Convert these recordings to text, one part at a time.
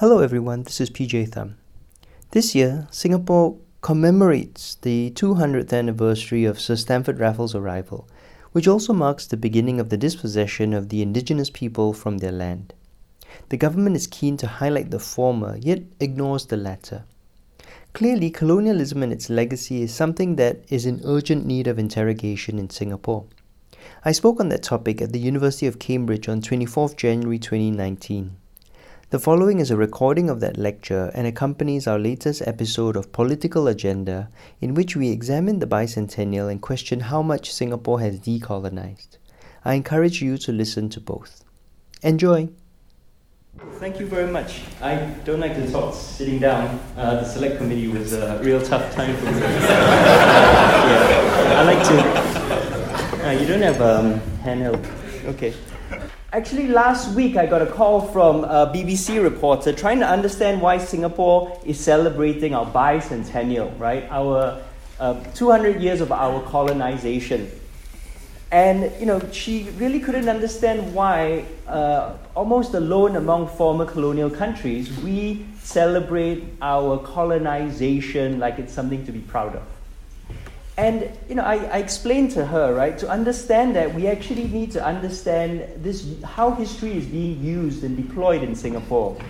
Hello everyone, this is PJ Thum. This year, Singapore commemorates the 200th anniversary of Sir Stamford Raffles' arrival, which also marks the beginning of the dispossession of the indigenous people from their land. The government is keen to highlight the former, yet ignores the latter. Clearly, colonialism and its legacy is something that is in urgent need of interrogation in Singapore. I spoke on that topic at the University of Cambridge on 24th January 2019. The following is a recording of that lecture and accompanies our latest episode of Political Agenda, in which we examine the bicentennial and question how much Singapore has decolonized. I encourage you to listen to both. Enjoy! Thank you very much. I don't like to talk sitting down. The select committee was a real tough time for me. I like to... you don't have handheld. Okay. Actually, last week I got a call from a BBC reporter trying to understand why Singapore is celebrating our bicentennial, right? Our 200 years of our colonization. And, you know, she really couldn't understand why, almost alone among former colonial countries, we celebrate our colonization like it's something to be proud of. And, you know, I explained to her, right, to understand that we actually need to understand this, how history is being used and deployed in Singapore.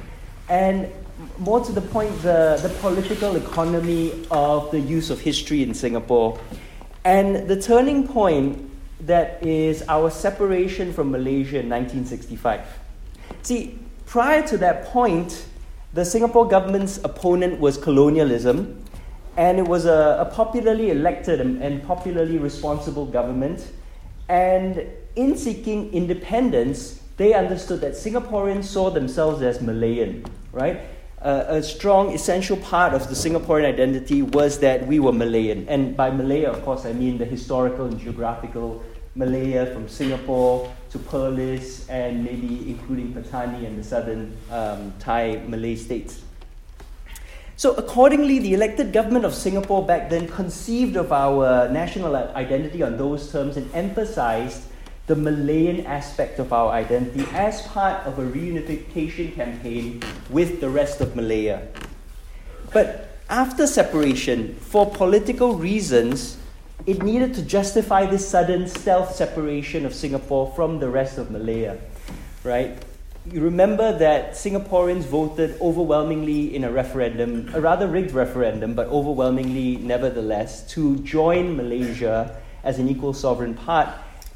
And more to the point, the political economy of the use of history in Singapore. And the turning point that is our separation from Malaysia in 1965. See, prior to that point, the Singapore government's opponent was colonialism. And it was a popularly elected and popularly responsible government. And in seeking independence, they understood that Singaporeans saw themselves as Malayan, right? A strong, essential part of the Singaporean identity was that we were Malayan. And by Malaya, of course, I mean the historical and geographical Malaya from Singapore to Perlis and maybe including Patani and the southern Thai Malay states. So accordingly, the elected government of Singapore back then conceived of our national identity on those terms and emphasized the Malayan aspect of our identity as part of a reunification campaign with the rest of Malaya. But after separation, for political reasons, it needed to justify this sudden stealth separation of Singapore from the rest of Malaya, right? You remember that Singaporeans voted overwhelmingly in a referendum, a rather rigged referendum, but overwhelmingly nevertheless, to join Malaysia as an equal sovereign part.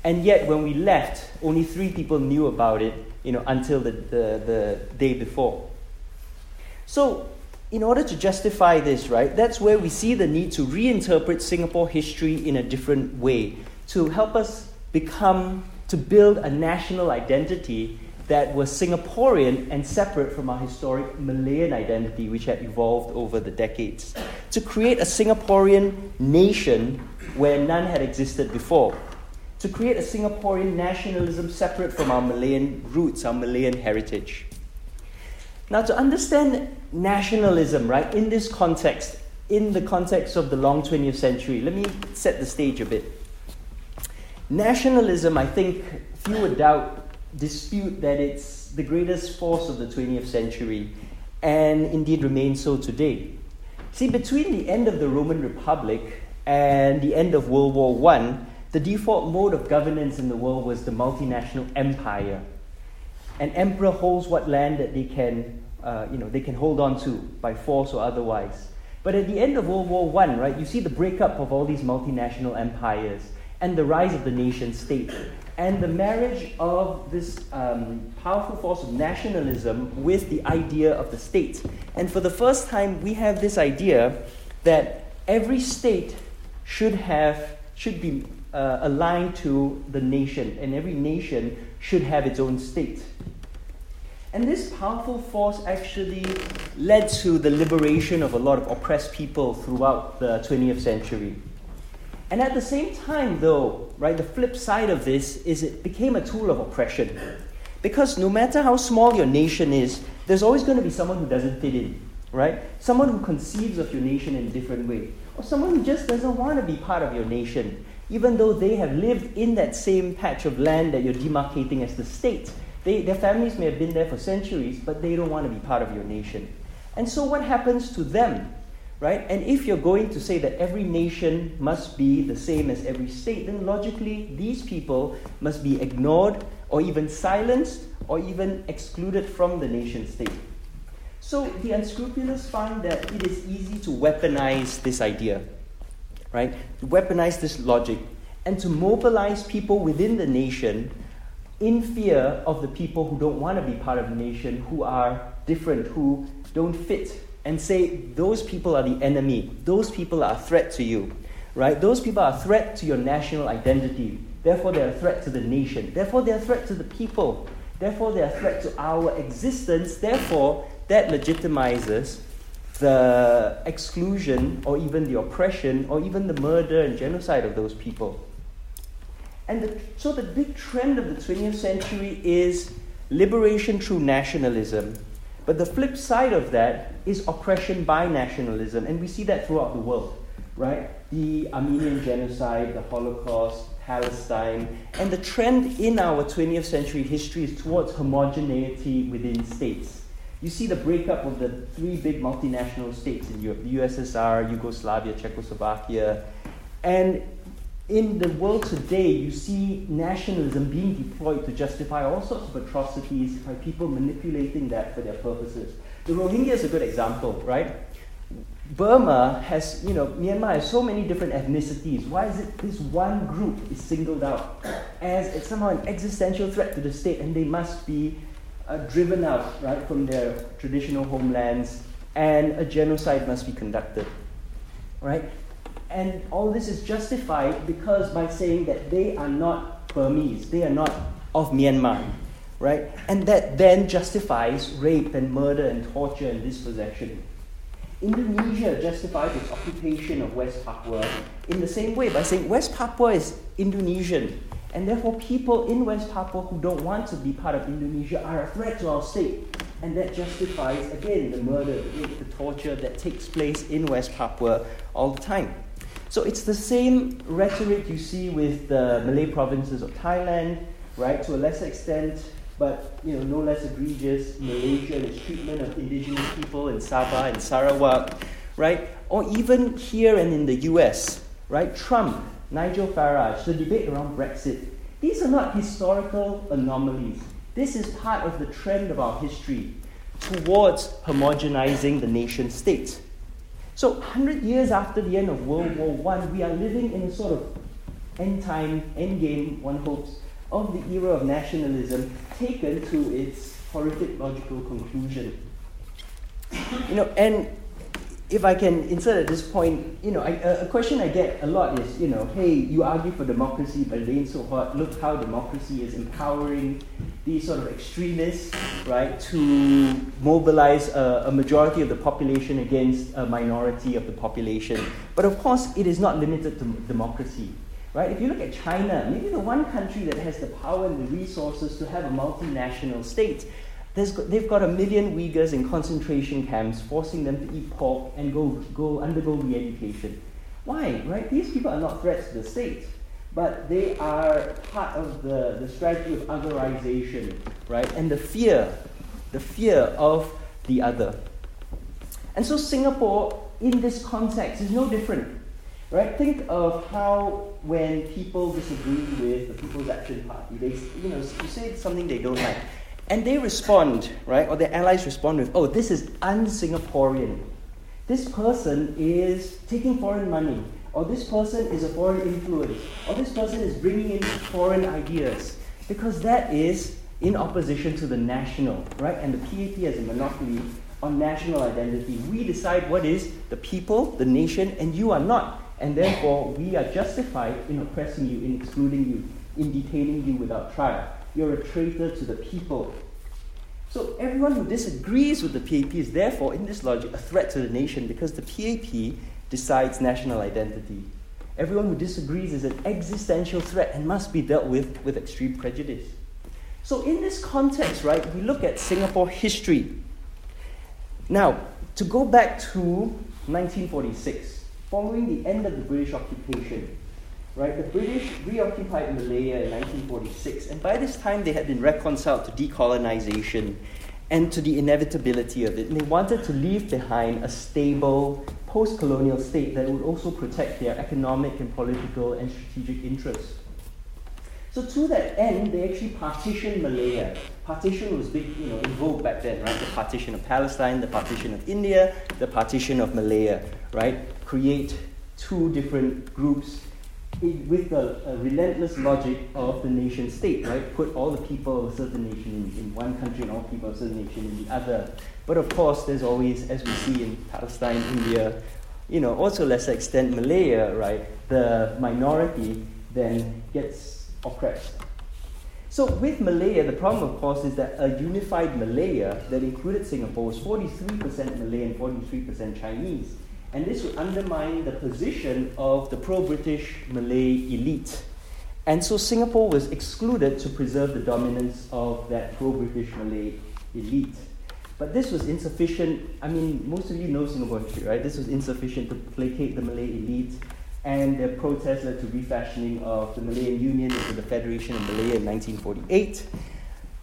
And yet when we left, only 3 people knew about it, you know, until the day before. So in order to justify this, right, that's where we see the need to reinterpret Singapore history in a different way to help us to build a national identity that was Singaporean and separate from our historic Malayan identity, which had evolved over the decades, to create a Singaporean nation where none had existed before, to create a Singaporean nationalism separate from our Malayan roots, our Malayan heritage. Now, to understand nationalism, right, in this context, in the context of the long 20th century, let me set the stage a bit. Nationalism, I think, few would doubt, dispute that it's the greatest force of the 20th century and indeed remains so today. See, between the end of the Roman Republic and the end of World War I, the default mode of governance in the world was the multinational empire. An emperor holds what land that they can, they can hold on to by force or otherwise. But at the end of World War I, right, you see the breakup of all these multinational empires and the rise of the nation state. And the marriage of this powerful force of nationalism with the idea of the state. And for the first time, we have this idea that every state should be aligned to the nation, and every nation should have its own state. And this powerful force actually led to the liberation of a lot of oppressed people throughout the 20th century. And at the same time, though, right, the flip side of this is it became a tool of oppression. Because no matter how small your nation is, there's always going to be someone who doesn't fit in, right? Someone who conceives of your nation in a different way. Or someone who just doesn't want to be part of your nation, even though they have lived in that same patch of land that you're demarcating as the state. Their families may have been there for centuries, but they don't want to be part of your nation. And so what happens to them, right? And if you're going to say that every nation must be the same as every state, then logically these people must be ignored or even silenced or even excluded from the nation state. So the unscrupulous find that it is easy to weaponize this idea, right? To weaponize this logic and to mobilize people within the nation in fear of the people who don't want to be part of the nation, who are different, who don't fit, and say, those people are the enemy. Those people are a threat to you, right? Those people are a threat to your national identity. Therefore, they're a threat to the nation. Therefore, they're a threat to the people. Therefore, they're a threat to our existence. Therefore, that legitimizes the exclusion or even the oppression or even the murder and genocide of those people. And so the big trend of the 20th century is liberation through nationalism. But the flip side of that is oppression by nationalism. And we see that throughout the world, right? The Armenian genocide, the Holocaust, Palestine. And the trend in our 20th century history is towards homogeneity within states. You see the breakup of the three big multinational states in Europe, the USSR, Yugoslavia, Czechoslovakia. And in the world today, you see nationalism being deployed to justify all sorts of atrocities by people manipulating that for their purposes. The Rohingya is a good example, right? Burma has, Myanmar has so many different ethnicities. Why is it this one group is singled out as somehow an existential threat to the state, and they must be driven out, right, from their traditional homelands, and a genocide must be conducted, right? And all this is justified because by saying that they are not Burmese, they are not of Myanmar, right? And that then justifies rape and murder and torture and dispossession. Indonesia justifies its occupation of West Papua in the same way by saying West Papua is Indonesian, and therefore people in West Papua who don't want to be part of Indonesia are a threat to our state. And that justifies, again, the murder, the torture that takes place in West Papua all the time. So it's the same rhetoric you see with the Malay provinces of Thailand, right? To a lesser extent, but no less egregious, Malaysia and its treatment of indigenous people in Sabah and Sarawak, right? Or even here and in the US, right? Trump, Nigel Farage, the debate around Brexit. These are not historical anomalies. This is part of the trend of our history towards homogenizing the nation state. So 100 years after the end of World War I, we are living in a sort of end time, end game, one hopes, of the era of nationalism taken to its horrific logical conclusion. And if I can insert at this point, a question I get a lot is, hey, you argue for democracy, but it ain't so hot. Look how democracy is empowering these sort of extremists, right, to mobilize a majority of the population against a minority of the population. But of course, it is not limited to democracy, right? If you look at China, maybe the one country that has the power and the resources to have a multinational state, they've got 1 million Uyghurs in concentration camps, forcing them to eat pork and go undergo re-education. Why, right? These people are not threats to the state, but they are part of the strategy of otherization, right? And the fear of the other. And so Singapore, in this context, is no different, right? Think of how when people disagree with the People's Action Party, they you say something they don't like, and they respond, right? Or their allies respond with, oh, this is un-Singaporean. This person is taking foreign money. Or this person is a foreign influence. Or this person is bringing in foreign ideas. Because that is in opposition to the national, right? And the PAP has a monopoly on national identity. We decide what is the people, the nation, and you are not. And therefore, we are justified in oppressing you, in excluding you, in detaining you without trial. You're a traitor to the people. So everyone who disagrees with the PAP is therefore, in this logic, a threat to the nation because the PAP decides national identity. Everyone who disagrees is an existential threat and must be dealt with extreme prejudice. So in this context, right, we look at Singapore history. Now, to go back to 1946, following the end of the British occupation, Right? The British reoccupied Malaya in 1946, and by this time they had been reconciled to decolonization and to the inevitability of it. And they wanted to leave behind a stable post-colonial state that would also protect their economic and political and strategic interests. So to that end, they actually partitioned Malaya. Partition was big, in vogue back then, right? The partition of Palestine, the partition of India, the partition of Malaya, right? Create two different groups with a relentless logic of the nation state, right? Put all the people of a certain nation in one country and all people of a certain nation in the other. But of course, there's always, as we see in Palestine, India, also lesser extent Malaya, right? The minority then gets oppressed. So with Malaya, the problem, of course, is that a unified Malaya that included Singapore was 43% Malay and 43% Chinese. And this would undermine the position of the pro-British Malay elite. And so Singapore was excluded to preserve the dominance of that pro-British Malay elite. But this was insufficient. I mean, most of you know Singapore history, right? This was insufficient to placate the Malay elite. And their protests led to refashioning of the Malayan Union into the Federation of Malaya in 1948.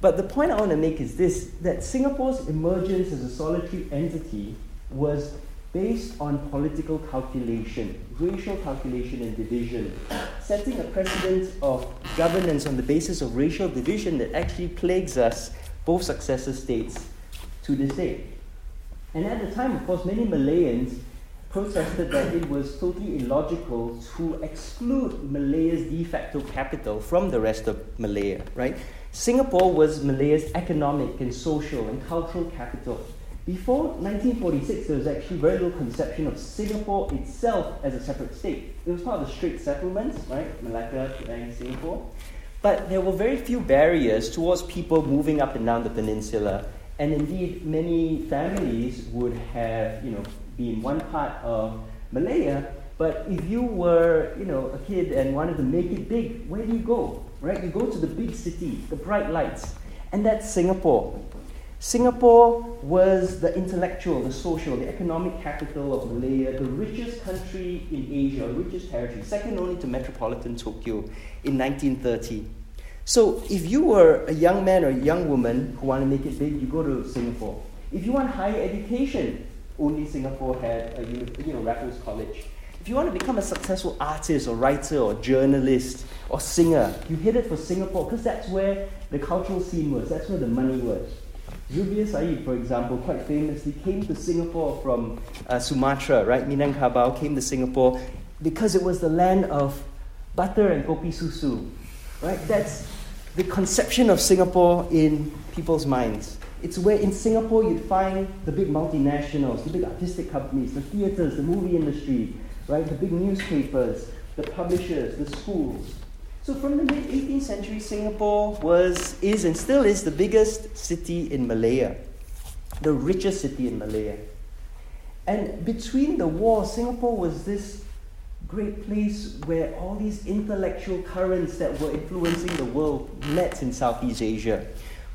But the point I want to make is this, that Singapore's emergence as a solitary entity was based on political calculation, racial calculation and division, setting a precedent of governance on the basis of racial division that actually plagues us, both successor states, to this day. And at the time, of course, many Malayans protested that it was totally illogical to exclude Malaya's de facto capital from the rest of Malaya, right? Singapore was Malaya's economic and social and cultural capital. Before 1946, there was actually very little conception of Singapore itself as a separate state. It was part of the Straits Settlements, right? Malacca, Penang, Singapore. But there were very few barriers towards people moving up and down the peninsula. And indeed, many families would have, in one part of Malaya, but if you were, a kid and wanted to make it big, where do you go, right? You go to the big city, the bright lights, and that's Singapore. Singapore was the intellectual, the social, the economic capital of Malaya, the richest country in Asia, richest territory, second only to metropolitan Tokyo in 1930. So if you were a young man or a young woman who wanted to make it big, you go to Singapore. If you want higher education, only Singapore had a Raffles College. If you want to become a successful artist or writer or journalist or singer, you headed for Singapore because that's where the cultural scene was, that's where the money was. Rubiah Sa'id, for example, quite famously came to Singapore from Sumatra, right? Minangkabau came to Singapore because it was the land of butter and kopi susu, right? That's the conception of Singapore in people's minds. It's where in Singapore you'd find the big multinationals, the big artistic companies, the theatres, the movie industry, right? The big newspapers, the publishers, the schools. So from the mid-18th century, Singapore is and still is the biggest city in Malaya, the richest city in Malaya. And between the wars, Singapore was this great place where all these intellectual currents that were influencing the world met in Southeast Asia.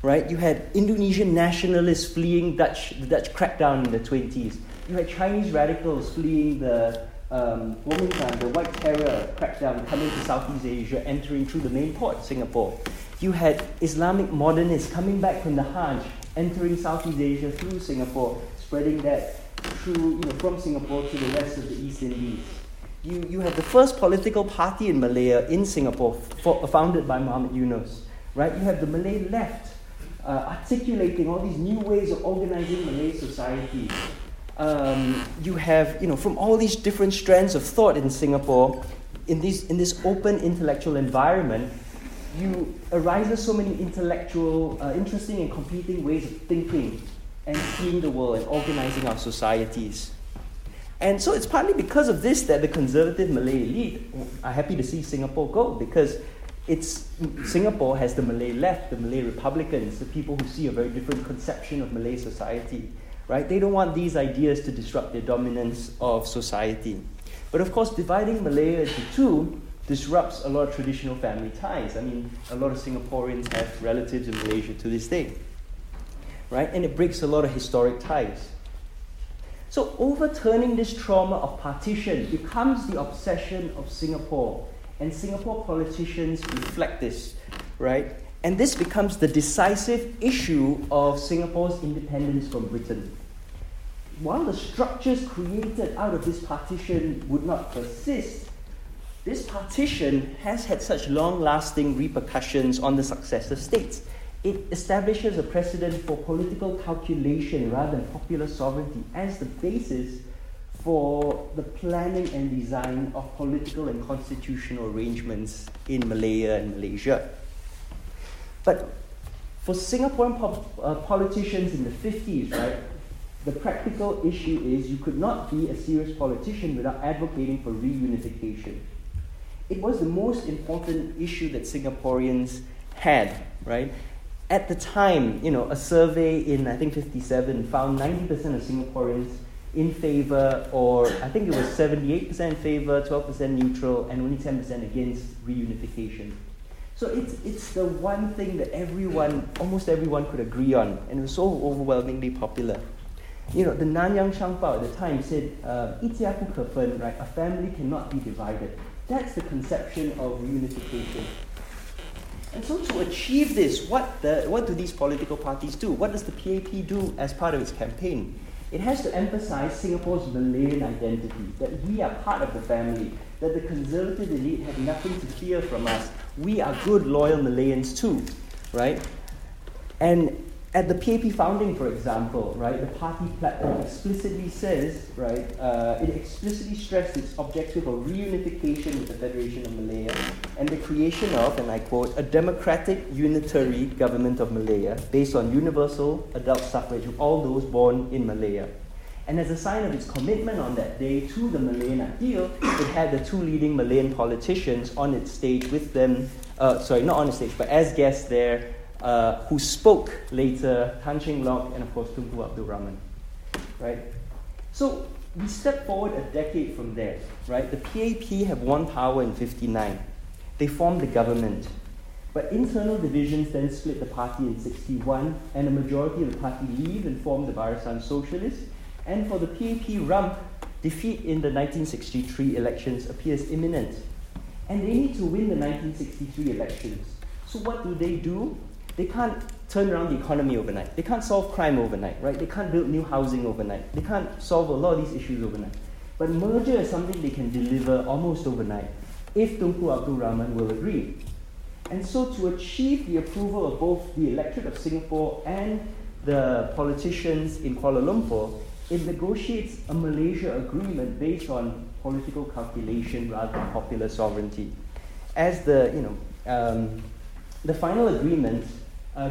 Right? You had Indonesian nationalists fleeing the Dutch crackdown in the 1920s. You had Chinese radicals fleeing the Gomitang, the White Terror crackdown, coming to Southeast Asia, entering through the main port, Singapore. You had Islamic modernists coming back from the Hajj, entering Southeast Asia through Singapore, spreading that through, from Singapore to the rest of the East Indies. You had the first political party in Malaya in Singapore, founded by Muhammad Yunus. Right? You had the Malay left, articulating all these new ways of organizing Malay society. You have, from all these different strands of thought in Singapore, in this open intellectual environment, you arises so many intellectual, interesting and competing ways of thinking and seeing the world and organizing our societies. And so it's partly because of this that the conservative Malay elite are happy to see Singapore go, because Singapore has the Malay left, the Malay Republicans, the people who see a very different conception of Malay society, right? They don't want these ideas to disrupt their dominance of society. But of course, dividing Malaya into two disrupts a lot of traditional family ties. I mean, a lot of Singaporeans have relatives in Malaysia to this day, right? And it breaks a lot of historic ties. So overturning this trauma of partition becomes the obsession of Singapore And Singapore politicians reflect this, right? And this becomes the decisive issue of Singapore's independence from Britain. While the structures created out of this partition would not persist, this partition has had such long-lasting repercussions on the successive states. It establishes a precedent for political calculation rather than popular sovereignty as the basis for the planning and design of political and constitutional arrangements in Malaya and Malaysia. But for Singaporean politicians in the 50s, right, the practical issue is you could not be a serious politician without advocating for reunification. It was the most important issue that Singaporeans had, right? At the time, you know, a survey in, I think, 57 found 90% of Singaporeans in favor, or I think it was 78% in favor, 12% neutral, and only 10% against reunification. So it's the one thing that everyone, almost everyone, could agree on, and it was so overwhelmingly popular. You know, the Nanyang Shangpao at the time said, right, a family cannot be divided. That's the conception of reunification. And so to achieve this, what do these political parties do? What does the PAP do as part of its campaign? It has to emphasize Singapore's Malayan identity, that we are part of the family, that the conservative elite have nothing to fear from us. We are good, loyal Malayans too, right? And at the PAP founding, for example, right, the party platform explicitly says, right, it explicitly stressed its objective of reunification with the Federation of Malaya and the creation of, and I quote, a democratic unitary government of Malaya based on universal adult suffrage of all those born in Malaya. And as a sign of its commitment on that day to the Malayan ideal, it had the two leading Malayan politicians on its stage with them, not on the stage, but as guests there, who spoke later, Tan Ching Lok and of course Tunku Abdul Rahman, right? So we step forward a decade from there, right? The PAP have won power in 59. They formed the government, but internal divisions then split the party in 61, and a majority of the party leave and form the Barisan Sosialis. And for the PAP rump, defeat in the 1963 elections appears imminent, and they need to win the 1963 elections. So what do? They can't turn around the economy overnight. They can't solve crime overnight, right? They can't build new housing overnight. They can't solve a lot of these issues overnight. But merger is something they can deliver almost overnight if Tunku Abdul Rahman will agree. And so to achieve the approval of both the electorate of Singapore and the politicians in Kuala Lumpur, it negotiates a Malaysia agreement based on political calculation rather than popular sovereignty. As the final agreement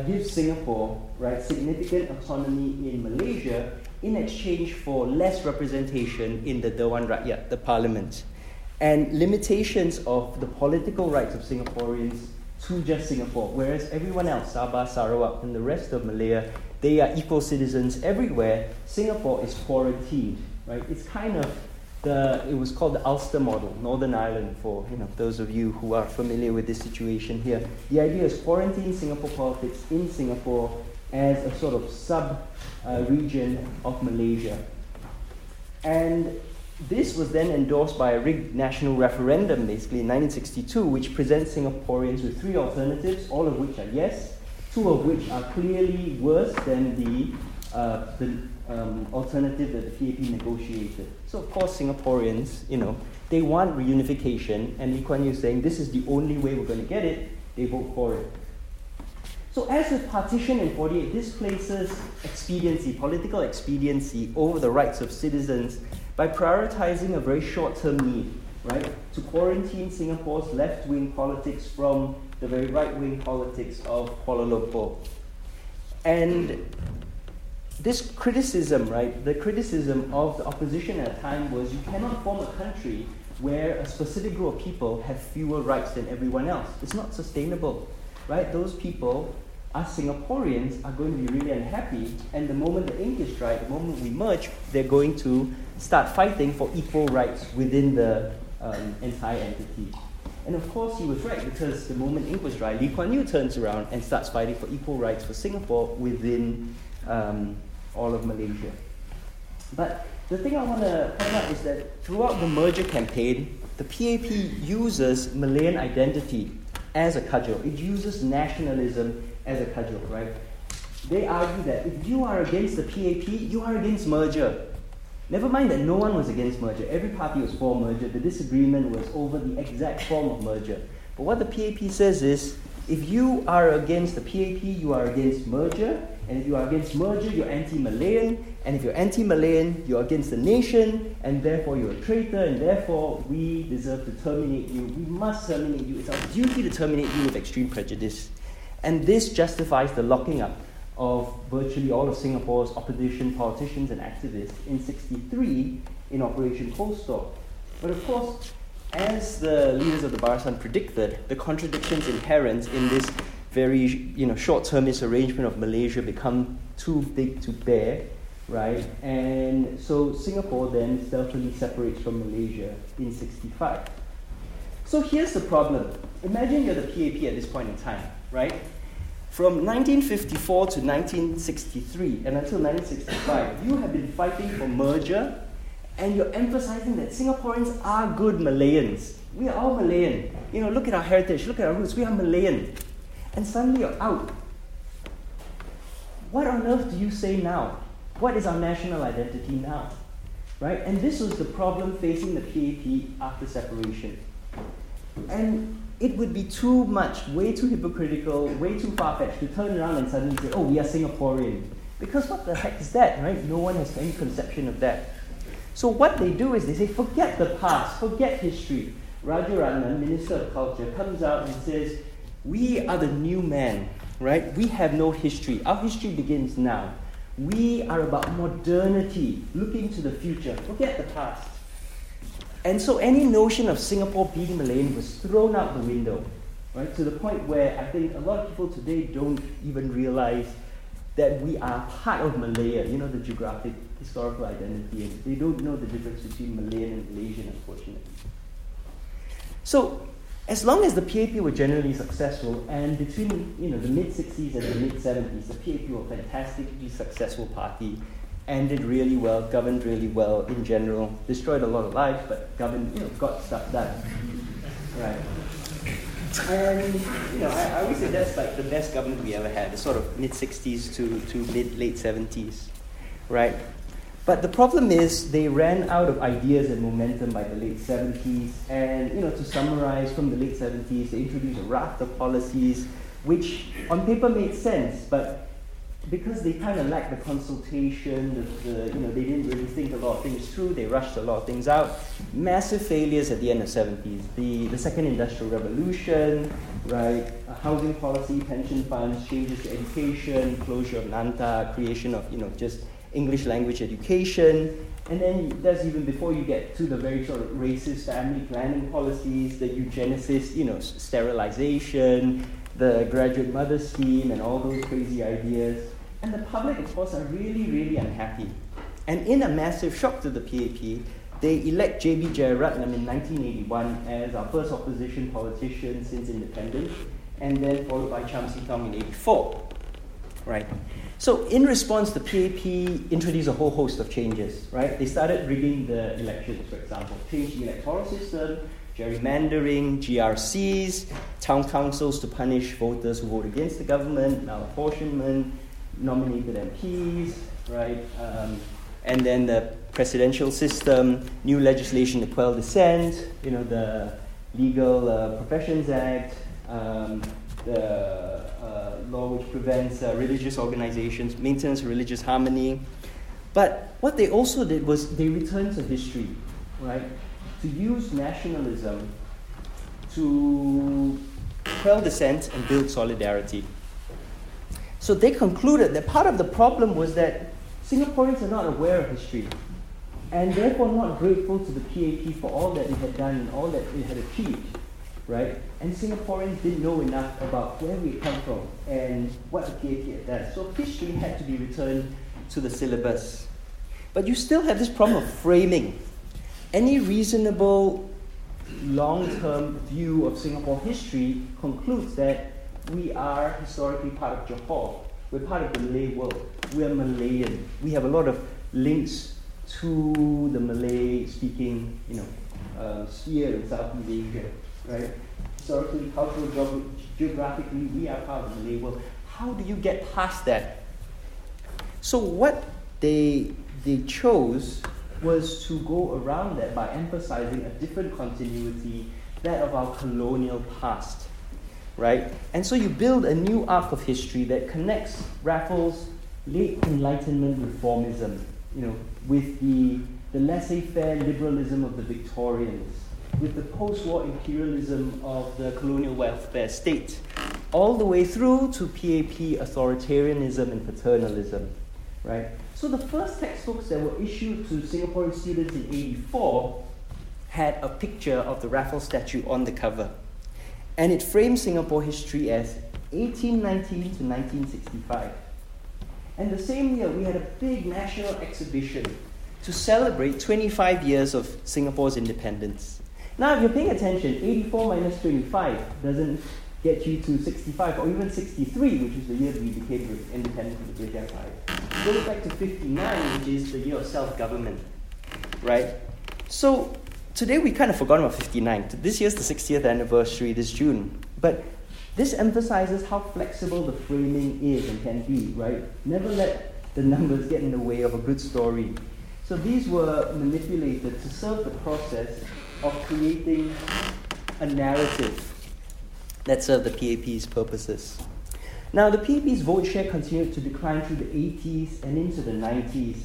gives Singapore, right, significant autonomy in Malaysia in exchange for less representation in the Dewan Rakyat, the parliament, and limitations of the political rights of Singaporeans to just Singapore, whereas everyone else, Sabah, Sarawak, and the rest of Malaya, they are equal citizens everywhere. Singapore is quarantined, right? It's kind of it was called the Ulster model, Northern Ireland, for those of you who are familiar with this situation here. The idea is quarantine Singapore politics in Singapore as a sort of sub-region of Malaysia. And this was then endorsed by a rigged national referendum, basically in 1962, which presents Singaporeans with three alternatives, all of which are yes, two of which are clearly worse than the alternative that the PAP negotiated. So of course Singaporeans, they want reunification, and Lee Kuan Yew is saying this is the only way we're going to get it. They vote for it. So as with partition in 48, this places expediency, political expediency, over the rights of citizens by prioritizing a very short-term need, right? To quarantine Singapore's left-wing politics from the very right-wing politics of Kuala Lumpur. And this criticism, right, the criticism of the opposition at the time was you cannot form a country where a specific group of people have fewer rights than everyone else. It's not sustainable, right? Those people, us Singaporeans, are going to be really unhappy, and the moment the ink is dry, the moment we merge, they're going to start fighting for equal rights within the entire entity. And of course he was right, because the moment ink was dry, Lee Kuan Yew turns around and starts fighting for equal rights for Singapore within all of Malaysia. But the thing I want to point out is that throughout the merger campaign, The PAP uses Malayan identity as a cudgel. It uses nationalism as a cudgel, right? They argue that if you are against the PAP, you are against merger. Never mind that no one was against merger. Every party was for merger. The disagreement was over the exact form of merger. But what the PAP says is, if you are against the PAP, you are against merger. And if you are against merger, you're anti-Malayan. And if you're anti-Malayan, you're against the nation. And therefore, you're a traitor. And therefore, we deserve to terminate you. We must terminate you. It's our duty to terminate you with extreme prejudice. And this justifies the locking up of virtually all of Singapore's opposition politicians and activists in 1963 in Operation Cold Storm. But of course, as the leaders of the Barisan predicted, the contradictions inherent in this very short-termist arrangement of Malaysia become too big to bear, right? And so Singapore then stealthily separates from Malaysia in 1965. So here's the problem. Imagine you're the PAP at this point in time, right? From 1954 to 1963, and until 1965, you have been fighting for merger, and you're emphasizing that Singaporeans are good Malayans. We are all Malayan. You know, look at our heritage, look at our roots, we are Malayan. And suddenly you're out. What on earth do you say now? What is our national identity now? Right? And this was the problem facing the PAP after separation. And it would be too much, way too hypocritical, way too far-fetched to turn around and suddenly say, oh, we are Singaporean. Because what the heck is that, right? No one has any conception of that. So what they do is they say, forget the past, forget history. Rajaratnam, Minister of Culture, comes out and says, we are the new man, right? We have no history. Our history begins now. We are about modernity, looking to the future. Forget the past. And so any notion of Singapore being Malayan was thrown out the window, right? To the point where I think a lot of people today don't even realize that we are part of Malaya, you know, the geographic, historical identity. And they don't know the difference between Malayan and Malaysian, unfortunately. So as long as the PAP were generally successful, and between the mid-60s and the mid-70s, the PAP were a fantastically successful party. Ended really well, governed really well in general, destroyed a lot of life, but governed, got stuff done. Right. And, I always say that's like the best government we ever had, the sort of mid-60s to mid-late 70s. Right? But the problem is they ran out of ideas and momentum by the late 70s. And, to summarize, from the late 70s, they introduced a raft of policies, which on paper made sense, but because they kind of lacked the consultation, they didn't really think a lot of things through, they rushed a lot of things out. Massive failures at the end of the 70s. The Second Industrial Revolution, right? Housing policy, pension funds, changes to education, closure of Nanta, creation of, just English language education. And then that's even before you get to the very sort of racist family planning policies, the eugenicist, sterilization, the graduate mother scheme, and all those crazy ideas. And the public, of course, are really, really unhappy. And in a massive shock to the PAP, they elect J.B. Jeyaretnam in 1981 as our first opposition politician since independence, and then followed by Chiam See Tong in 1984. Right. So in response, the PAP introduced a whole host of changes. Right. They started rigging the elections, for example, changed the electoral system, gerrymandering, GRCs, town councils to punish voters who vote against the government, malapportionment, nominated MPs, right? And then the presidential system, new legislation to quell dissent, the Legal Professions Act, the law which prevents religious organizations, maintenance of religious harmony. But what they also did was they returned to history, right? To use nationalism to quell dissent and build solidarity. So they concluded that part of the problem was that Singaporeans are not aware of history and therefore not grateful to the PAP for all that it had done and all that it had achieved, right? And Singaporeans didn't know enough about where we come from and what the PAP had done. So history had to be returned to the syllabus. But you still have this problem of framing. Any reasonable long-term view of Singapore history concludes that we are historically part of Johor. We're part of the Malay world. We're Malayan. We have a lot of links to the Malay-speaking, sphere in Southeast Asia, right? Historically, culturally, geographically, we are part of the Malay world. How do you get past that? So what they chose was to go around that by emphasizing a different continuity, that of our colonial past, right? And so you build a new arc of history that connects Raffles' late Enlightenment reformism, with the laissez-faire liberalism of the Victorians, with the post-war imperialism of the colonial welfare state, all the way through to PAP authoritarianism and paternalism, right? So the first textbooks that were issued to Singaporean students in 1984 had a picture of the Raffles statue on the cover. And it framed Singapore history as 1819 to 1965. And the same year, we had a big national exhibition to celebrate 25 years of Singapore's independence. Now, if you're paying attention, 84 minus 25 doesn't get you to 65 or even 63, which is the year we became independent from the British Empire. It goes back to 59, which is the year of self-government, right? So today we kind of forgot about 59. This year's the 60th anniversary this June. But this emphasizes how flexible the framing is and can be, right? Never let the numbers get in the way of a good story. So these were manipulated to serve the process of creating a narrative that served the PAP's purposes. Now, the PAP's vote share continued to decline through the 80s and into the 90s.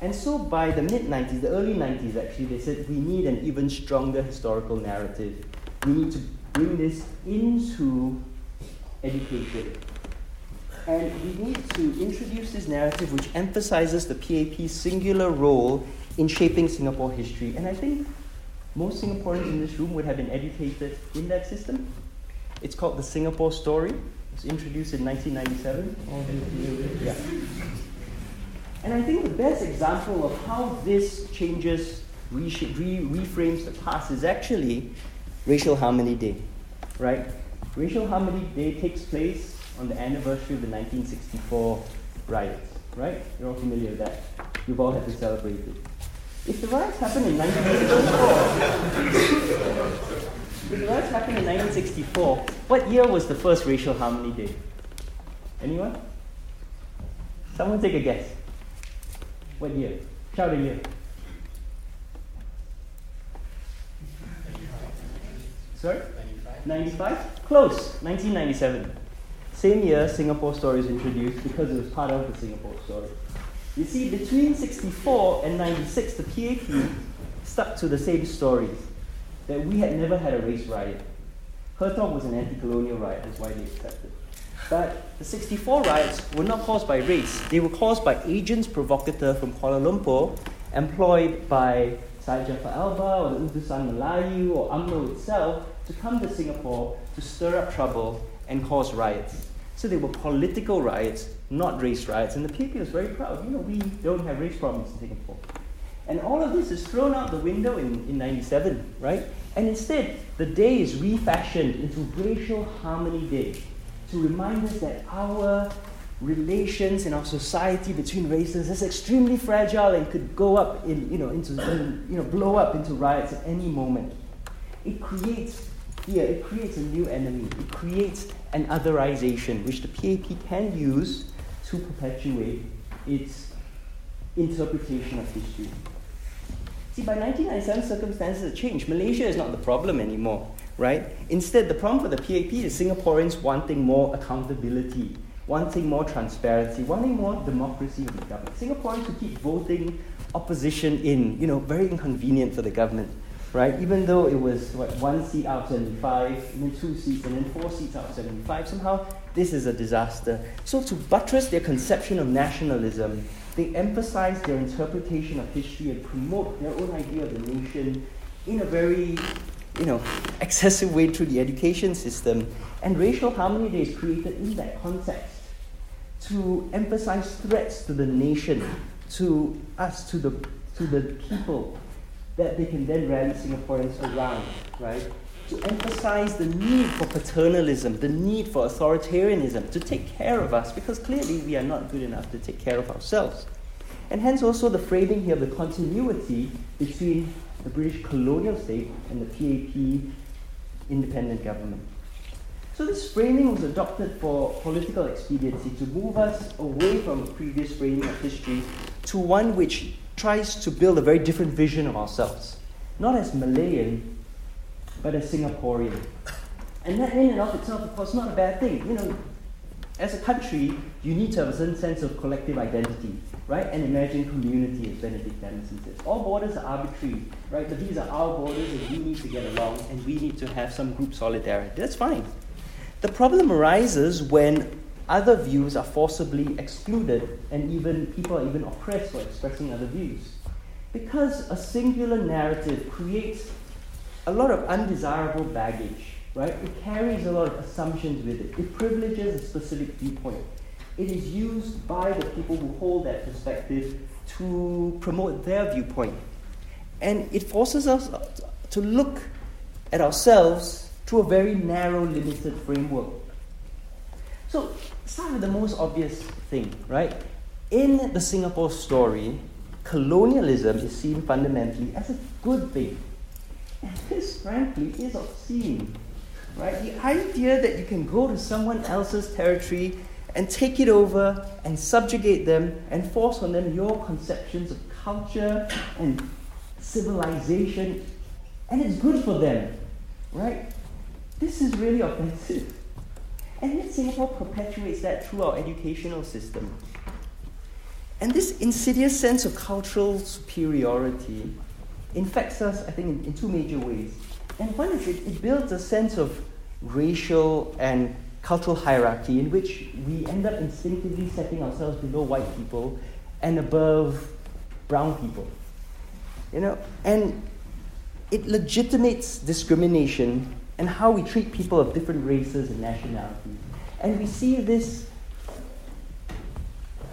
And so by the mid-90s, the early 90s actually, they said we need an even stronger historical narrative. We need to bring this into education. And we need to introduce this narrative which emphasizes the PAP's singular role in shaping Singapore history. And I think most Singaporeans in this room would have been educated in that system. It's called The Singapore Story. It was introduced in 1997. Yeah. And I think the best example of how this changes, reframes the past is actually Racial Harmony Day, right? Racial Harmony Day takes place on the anniversary of the 1964 riots, right? You're all familiar with that. You've all had to celebrate it. If the riots happened in 1964... If the riots happened in 1964, what year was the first Racial Harmony Day? Anyone? Someone take a guess. What year? Shout a year. Sorry? 95? Close. 1997. Same year Singapore Story was introduced because it was part of the Singapore Story. You see, between 64 and 96, the PAP stuck to the same stories. That we had never had a race riot. Her talk was an anti-colonial riot, that's why they accepted. But the 64 riots were not caused by race. They were caused by agents provocateur from Kuala Lumpur, employed by Syed Jaafar Albar or the Utusan Melayu or UMNO itself to come to Singapore to stir up trouble and cause riots. So they were political riots, not race riots. And the PAP was very proud. We don't have race problems in Singapore. And all of this is thrown out the window in 97, right? And instead, the day is refashioned into Racial Harmony Day to remind us that our relations in our society between races is extremely fragile and could go up blow up into riots at any moment. It creates a new enemy. It creates an otherization, which the PAP can use to perpetuate its interpretation of history. See, by 1997, circumstances have changed. Malaysia is not the problem anymore, right? Instead, the problem for the PAP is Singaporeans wanting more accountability, wanting more transparency, wanting more democracy in the government. Singaporeans who keep voting opposition in, very inconvenient for the government, right? Even though it was, one seat out of 75, and then 2 seats, and then 4 seats out of 75, somehow this is a disaster. So to buttress their conception of nationalism, they emphasize their interpretation of history and promote their own idea of the nation in a very, excessive way through the education system. And Racial Harmony Day is created in that context to emphasize threats to the nation, to us, to the people, that they can then rally Singaporeans around, right? To emphasize the need for paternalism, the need for authoritarianism, to take care of us, because clearly we are not good enough to take care of ourselves. and hence also the framing here of the continuity between the British colonial state and the PAP independent government. So this framing was adopted for political expediency to move us away from a previous framing of history to one which tries to build a very different vision of ourselves, not as Malayan, but as Singaporean. And that in and of itself, of course, not a bad thing. You know, as a country, you need to have a certain sense of collective identity, right? And imagine community, as Benedict Denison says. All borders are arbitrary, right? But these are our borders and we need to get along and we need to have some group solidarity. That's fine. The problem arises when other views are forcibly excluded and even people are even oppressed for expressing other views. Because a singular narrative creates a lot of undesirable baggage, right? It carries a lot of assumptions with it. It privileges a specific viewpoint. It is used by the people who hold that perspective to promote their viewpoint. And it forces us to look at ourselves through a very narrow, limited framework. So, start with the most obvious thing, right? In the Singapore story, colonialism is seen fundamentally as a good thing. And this, frankly, is obscene, right? The idea that you can go to someone else's territory and take it over and subjugate them and force on them your conceptions of culture and civilization, and it's good for them, right? This is really offensive. And yet Singapore perpetuates that through our educational system. And this insidious sense of cultural superiority infects us, I think, in two major ways. And one is it builds a sense of racial and cultural hierarchy in which we end up instinctively setting ourselves below white people and above brown people. You know, and it legitimates discrimination and how we treat people of different races and nationalities. And we see this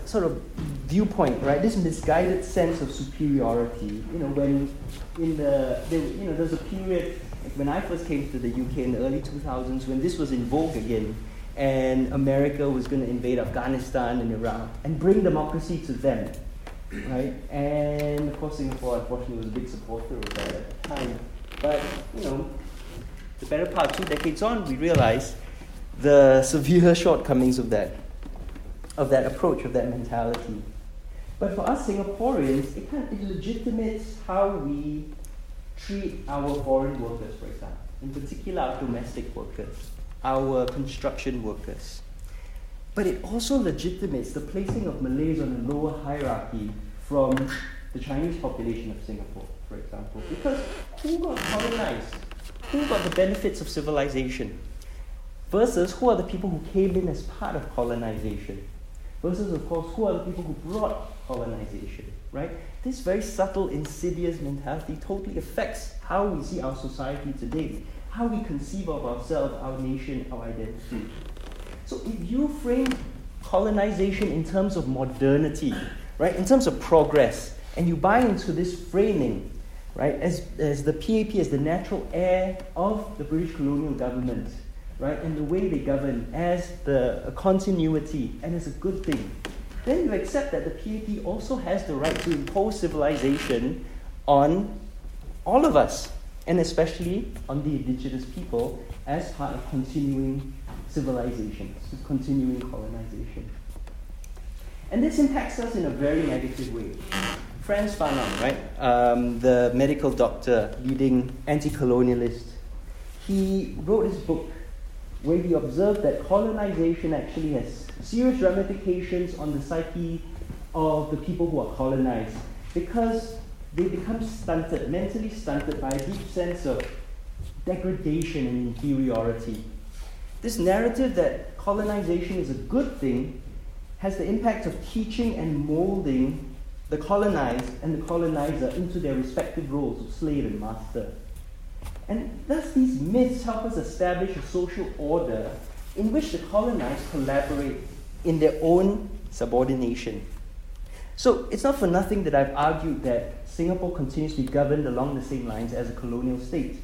sort of viewpoint, right? This misguided sense of superiority. You know, when in there's a period like when I first came to the UK in the early 2000s when this was in vogue again, and America was going to invade Afghanistan and Iraq and bring democracy to them, right? And of course, Singapore unfortunately was a big supporter of that at the time. But you know, the better part 2 decades on, we realize the severe shortcomings of that approach, of that mentality. But for us Singaporeans, it legitimates how we treat our foreign workers, for example, in particular our domestic workers, our construction workers. But it also legitimates the placing of Malays on a lower hierarchy from the Chinese population of Singapore, for example, because who got colonized? Who got the benefits of civilization? Versus who are the people who came in as part of colonization? Versus, of course, who are the people who brought colonization, right? This very subtle, insidious mentality totally affects how we see our society today, how we conceive of ourselves, our nation, our identity. So if you frame colonization in terms of modernity, right, in terms of progress, and you buy into this framing, right, as the PAP, as the natural heir of the British colonial government, right, and the way they govern as a continuity and as a good thing, then you accept that the PAP also has the right to impose civilization on all of us, and especially on the indigenous people as part of continuing civilization, continuing colonization. And this impacts us in a very negative way. Franz Fanon, right, the medical doctor, leading anti-colonialist, he wrote his book where he observed that colonization actually has serious ramifications on the psyche of the people who are colonized because they become stunted, mentally stunted by a deep sense of degradation and inferiority. This narrative that colonization is a good thing has the impact of teaching and molding the colonized and the colonizer into their respective roles of slave and master. And thus these myths help us establish a social order in which the colonized collaborate in their own subordination. So it's not for nothing that I've argued that Singapore continues to be governed along the same lines as a colonial state,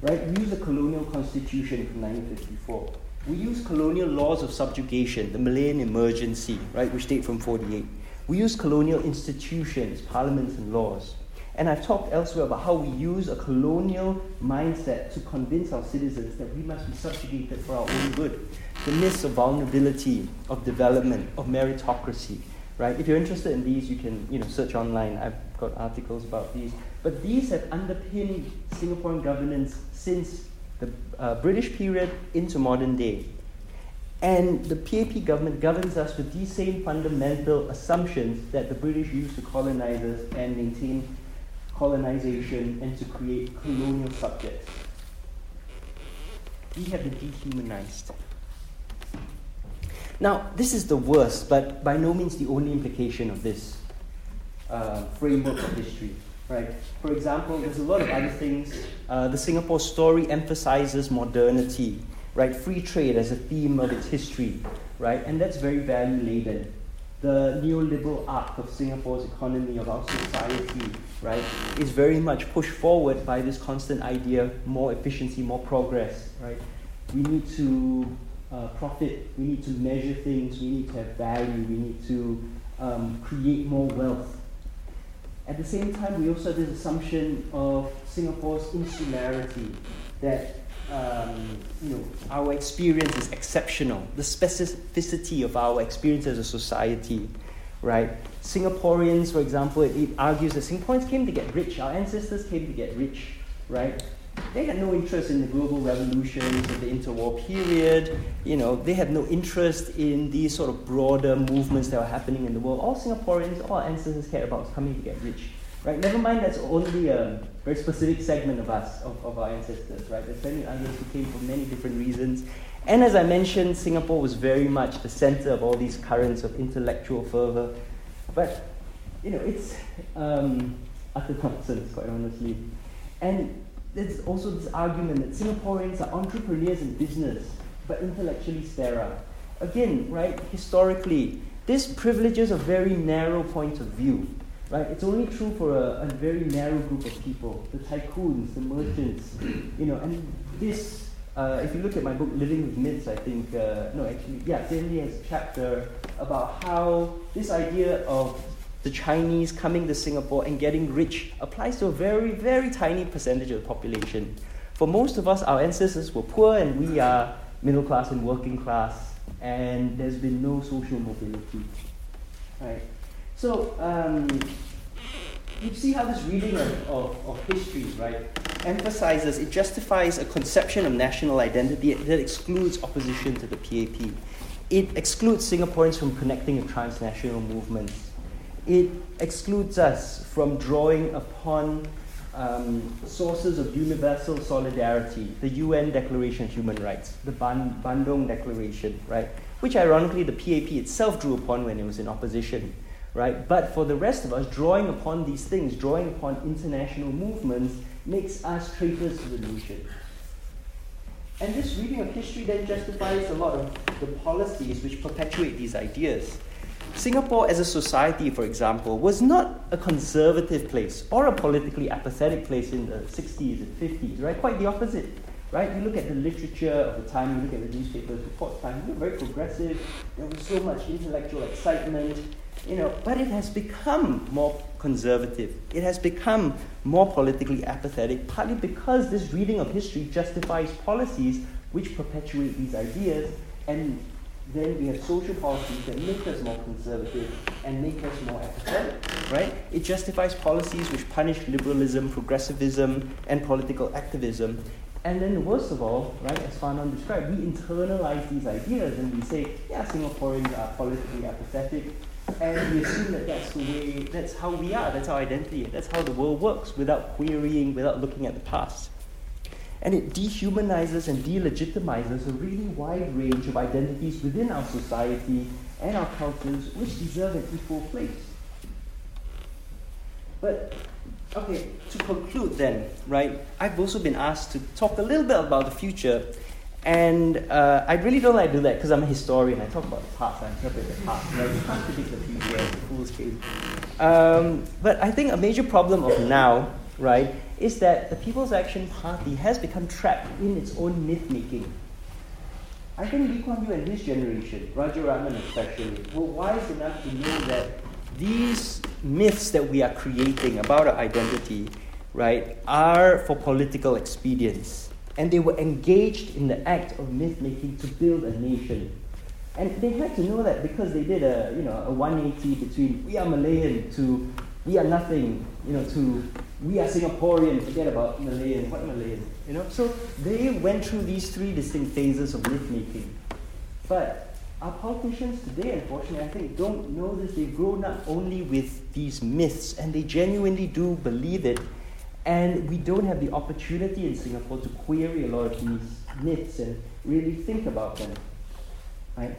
right? We use the colonial constitution from 1954. We use colonial laws of subjugation, the Malayan Emergency, right, which date from 1948. We use colonial institutions, parliaments and laws. And I've talked elsewhere about how we use a colonial mindset to convince our citizens that we must be subjugated for our own good. The myths of vulnerability, of development, of meritocracy, right? If you're interested in these, you can search online. I've got articles about these. But these have underpinned Singaporean governance since the British period into modern day. And the PAP government governs us with these same fundamental assumptions that the British used to colonize us and maintain colonization and to create colonial subjects. We have been dehumanized. Now, this is the worst, but by no means the only implication of this framework of history. Right. For example, there's a lot of other things. The Singapore story emphasizes modernity, right? Free trade as a theme of its history, right? And that's very value-laden. The neoliberal arc of Singapore's economy, of our society, right, is very much pushed forward by this constant idea: more efficiency, more progress, right? We need to profit. We need to measure things. We need to have value. We need to create more wealth. At the same time, we also have this assumption of Singapore's insularity, that our experience is exceptional, the specificity of our experience as a society, right? Singaporeans, for example, it argues that Singaporeans came to get rich. Our ancestors came to get rich, right? They had no interest in the global revolutions of the interwar period. They had no interest in these sort of broader movements that were happening in the world. All Singaporeans, all our ancestors cared about was coming to get rich, right? Never mind that's only a very specific segment of us, of our ancestors, right? There's many others who came for many different reasons. And as I mentioned, Singapore was very much the center of all these currents of intellectual fervor. But, it's utter nonsense, quite honestly. And there's also this argument that Singaporeans are entrepreneurs in business, but intellectually sterile. Again, right, historically, this privileges a very narrow point of view. Right? It's only true for a very narrow group of people, the tycoons, the merchants, and this, if you look at my book, Living with Myths, I think, Sandy has a chapter about how this idea of the Chinese coming to Singapore and getting rich applies to a very, very tiny percentage of the population. For most of us, our ancestors were poor and we are middle class and working class, and there's been no social mobility. Right. So you see how this reading of history, right, emphasizes, it justifies a conception of national identity that excludes opposition to the PAP. It excludes Singaporeans from connecting with transnational movements. It excludes us from drawing upon sources of universal solidarity, the UN Declaration of Human Rights, the Bandung Declaration, right? Which ironically the PAP itself drew upon when it was in opposition, right? But for the rest of us, drawing upon these things, drawing upon international movements, makes us traitors to the nation. And this reading of history then justifies a lot of the policies which perpetuate these ideas. Singapore as a society, for example, was not a conservative place or a politically apathetic place in the 60s and 50s, right? Quite the opposite, right? You look at the literature of the time, you look at the newspapers, reports time, we were very progressive, there was so much intellectual excitement, but it has become more conservative. It has become more politically apathetic, partly because this reading of history justifies policies which perpetuate these ideas, and then we have social policies that make us more conservative and make us more apathetic, right? It justifies policies which punish liberalism, progressivism, and political activism. And then worst of all, right, as Fanon described, we internalize these ideas and we say, yeah, Singaporeans are politically apathetic, and we assume that that's the way, that's how we are, that's our identity, that's how the world works, without querying, without looking at the past. And it dehumanizes and delegitimizes a really wide range of identities within our society and our cultures which deserve an equal place. But, okay, to conclude then, right, I've also been asked to talk a little bit about the future, and I really don't like to do that because I'm a historian. I talk about the past, I interpret the past, right? You can't predict the future, it's a fool's case. But I think a major problem of now, right, is that the People's Action Party has become trapped in its own myth-making. I think Lee Kuan Yew and his generation, Rajaratnam especially, were wise enough to know that these myths that we are creating about our identity, right, are for political expedience. And they were engaged in the act of myth-making to build a nation. And they had to know that because they did a 180 between we are Malayan to we are nothing, to we are Singaporean, forget about Malayan, what Malayan, So they went through these three distinct phases of myth-making. But our politicians today, unfortunately, I think, don't know this. They've grown up only with these myths, and they genuinely do believe it. And we don't have the opportunity in Singapore to query a lot of these myths and really think about them, right?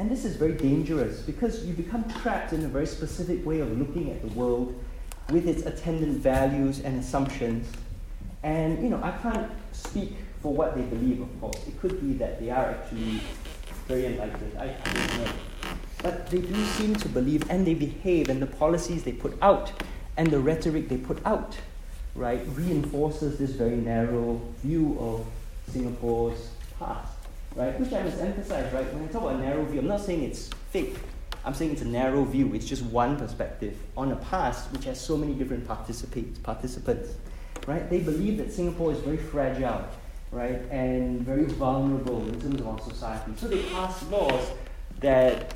And this is very dangerous because you become trapped in a very specific way of looking at the world with its attendant values and assumptions. And, I can't speak for what they believe, of course. It could be that they are actually very enlightened, I don't know. But they do seem to believe, and they behave, and the policies they put out and the rhetoric they put out, right, reinforces this very narrow view of Singapore's past, right? Which I must emphasize, right? When I talk about a narrow view, I'm not saying it's fake. I'm saying it's a narrow view. It's just one perspective on a past which has so many different participants, right? They believe that Singapore is very fragile, right, and very vulnerable in terms of our society. So they pass laws that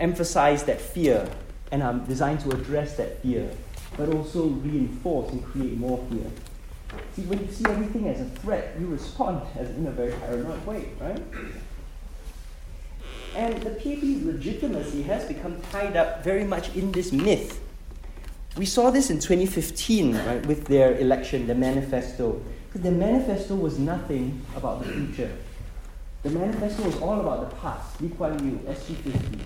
emphasize that fear and are designed to address that fear, but also reinforce and create more fear. See, when you see everything as a threat, you respond in a very paranoid way, right? And the PAP's legitimacy has become tied up very much in this myth. We saw this in 2015, right, with their election, their manifesto. Because the manifesto was nothing about the future. The manifesto was all about the past. Lee Kuan Yew, SG50.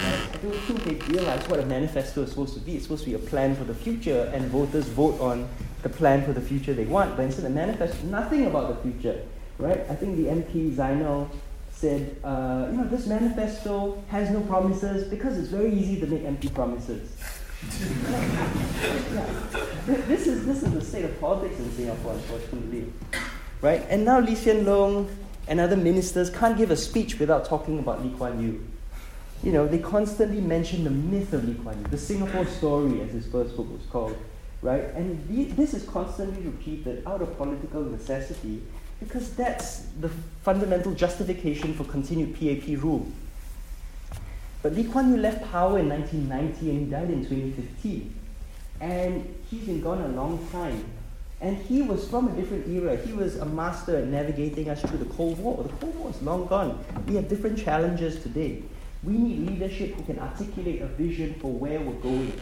I don't think they realize what a manifesto is supposed to be. It's supposed to be a plan for the future, and voters vote on the plan for the future they want. But instead, the manifesto, nothing about the future, right? I think the MP Zainal said, this manifesto has no promises because it's very easy to make empty promises. This is the state of politics in Singapore, unfortunately, right? And now Lee Hsien Loong and other ministers can't give a speech without talking about Lee Kuan Yew. They constantly mention the myth of Lee Kuan Yew, the Singapore story, as his first book was called, right? And this is constantly repeated out of political necessity because that's the fundamental justification for continued PAP rule. But Lee Kuan Yew left power in 1990 and he died in 2015. And he's been gone a long time. And he was from a different era. He was a master at navigating us through the Cold War. The Cold War is long gone. We have different challenges today. We need leadership who can articulate a vision for where we're going.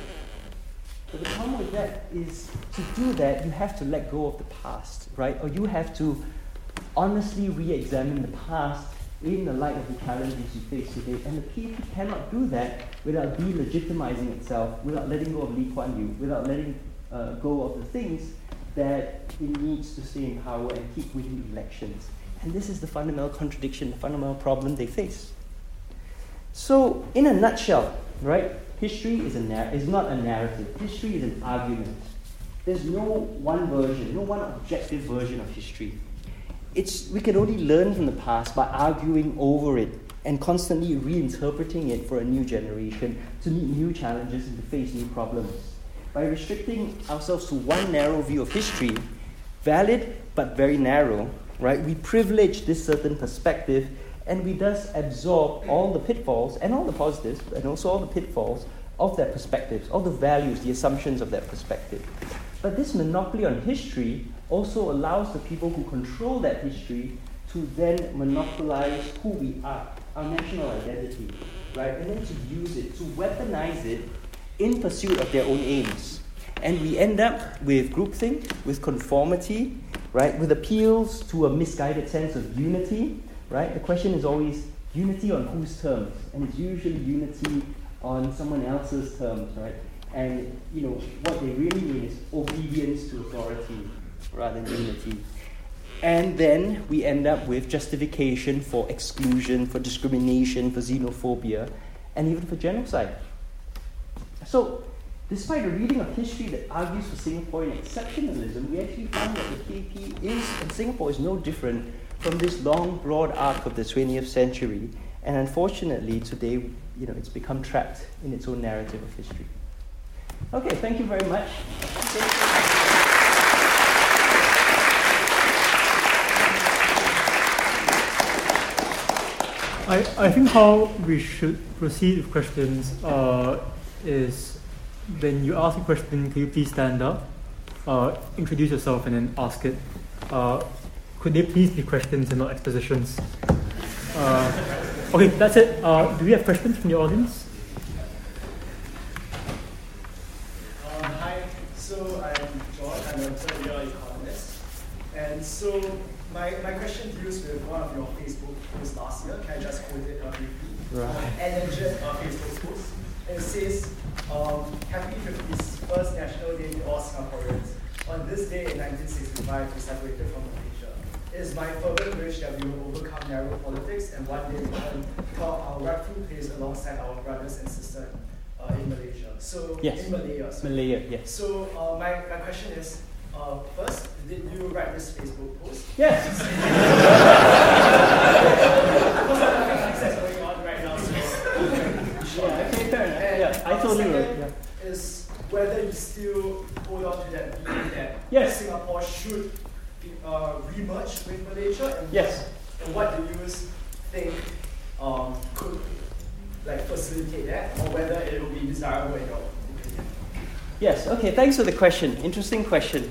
But the problem with that is to do that, you have to let go of the past, right? Or you have to honestly re-examine the past in the light of the challenges you face today. And the PAP cannot do that without delegitimizing itself, without letting go of Lee Kuan Yew, without letting go of the things that it needs to stay in power and keep winning elections. And this is the fundamental contradiction, the fundamental problem they face. So, in a nutshell, right, history is not a narrative. History is an argument. There's no one version, no one objective version of history. We can only learn from the past by arguing over it and constantly reinterpreting it for a new generation to meet new challenges and to face new problems. By restricting ourselves to one narrow view of history, valid but very narrow, right? We privilege this certain perspective and we thus absorb all the pitfalls and all the positives and also all the pitfalls of that perspective, all the values, the assumptions of that perspective. But this monopoly on history also allows the people who control that history to then monopolize who we are, our national identity, right? And then to use it, to weaponize it in pursuit of their own aims. And we end up with groupthink, with conformity, right? With appeals to a misguided sense of unity, right? The question is always unity on whose terms? And it's usually unity on someone else's terms, right? And, what they really mean is obedience to authority, rather than unity. And then we end up with justification for exclusion, for discrimination, for xenophobia, and even for genocide. So, despite a reading of history that argues for Singaporean exceptionalism, we actually found that the PAP is no different from this long, broad arc of the 20th century. And unfortunately, today, it's become trapped in its own narrative of history. Okay, thank you very much. I think how we should proceed with questions is when you ask a question, could you please stand up, introduce yourself, and then ask it. Could they please be questions and not expositions? Okay, that's it. Do we have questions from the audience? Hi, so I'm John. I'm a third-year economist. And so my question deals with one of your Facebook posts last year. Can I just quote it briefly? Right. Energetic Facebook post. It says, Happy 51st National Day to all Singaporeans. On this day in 1965, we separated from Malaysia. It is my fervent wish that we will overcome narrow politics and one day return to our rightful place alongside our brothers and sisters in Malaysia. So, yes. In Malaya. Sorry. Malaya, yes. So, my question is, first, did you write this Facebook post? Yes. Because I don't think that's going on right now. So, okay, fair enough. And yeah, I totally wrote. Yeah. Is whether you still hold on to that view that yes. Singapore should remerge with Malaysia, and yes. What do you think could facilitate that, or whether it will be desirable at all? Yes, okay, thanks for the question. Interesting question.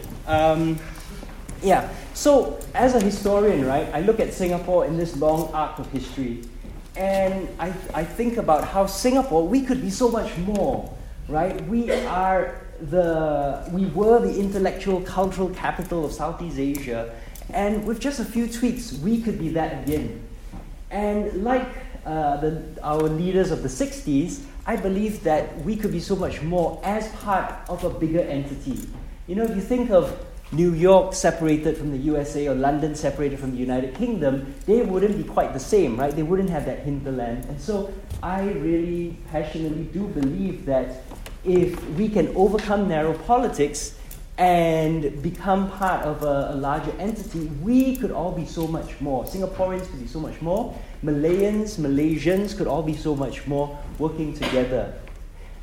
Yeah, so as a historian, right, I look at Singapore in this long arc of history, and I think about how Singapore, we could be so much more, right? We were the intellectual, cultural capital of Southeast Asia, and with just a few tweaks, we could be that again. And like our leaders of the 60s, I believe that we could be so much more as part of a bigger entity. You know, if you think of New York separated from the USA or London separated from the United Kingdom, they wouldn't be quite the same, right? They wouldn't have that hinterland. And so I really passionately do believe that if we can overcome narrow politics and become part of a larger entity, we could all be so much more. Singaporeans could be so much more. Malaysians could all be so much more working together.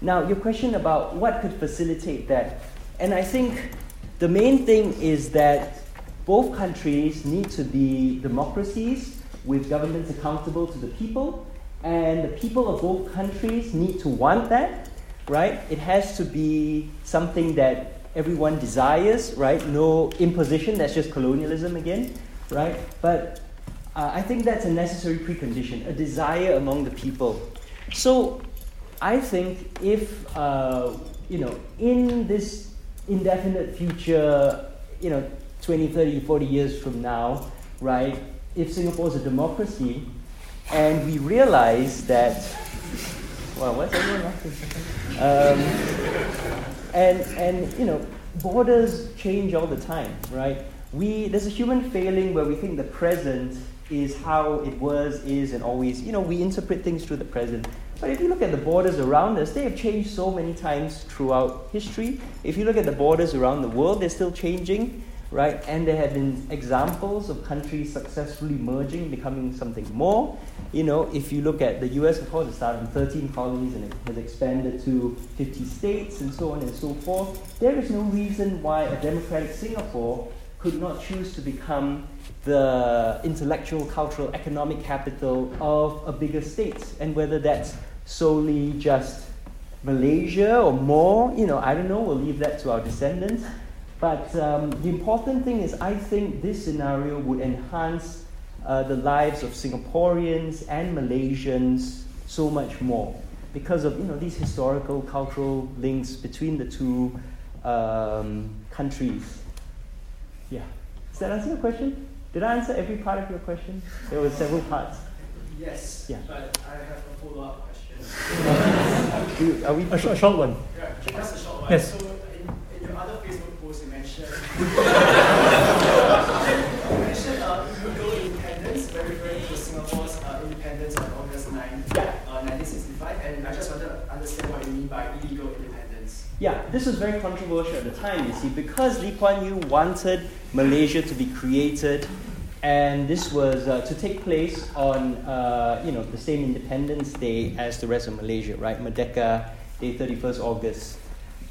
Now, your question about what could facilitate that. And I think the main thing is that both countries need to be democracies with governments accountable to the people, and the people of both countries need to want that, right? It has to be something that everyone desires, right? No imposition, that's just colonialism again, right? But I think that's a necessary precondition, a desire among the people. So I think if, in this indefinite future, 20, 30, 40 years from now, right, if Singapore is a democracy and we realize that, well, what's everyone laughing? And borders change all the time, right? There's a human failing where we think the present is how it was, is, and always. We interpret things through the present. But if you look at the borders around us, they have changed so many times throughout history. If you look at the borders around the world, they're still changing, right? And there have been examples of countries successfully merging, becoming something more. If you look at the US, of course, it started with 13 colonies and it has expanded to 50 states and so on and so forth. There is no reason why a democratic Singapore could not choose to become the intellectual, cultural, economic capital of a bigger state. And whether that's solely just Malaysia or more, I don't know, we'll leave that to our descendants. But the important thing is I think this scenario would enhance the lives of Singaporeans and Malaysians so much more because of these historical, cultural links between the two countries. Yeah. Does that answer your question? Did I answer every part of your question? There were several parts. Yes, yeah. But I have a follow-up question. A short one. Yeah, just a short one. Yes. So in your other Facebook post, you mentioned legal independence, very referring to Singapore's independence on August 9, 1965, and I just wanted to understand what you mean by illegal independence. Yeah, this was very controversial at the time, you see, because Lee Kuan Yew wanted Malaysia to be created, and this was to take place on, the same Independence Day as the rest of Malaysia, right? Merdeka Day, 31st August.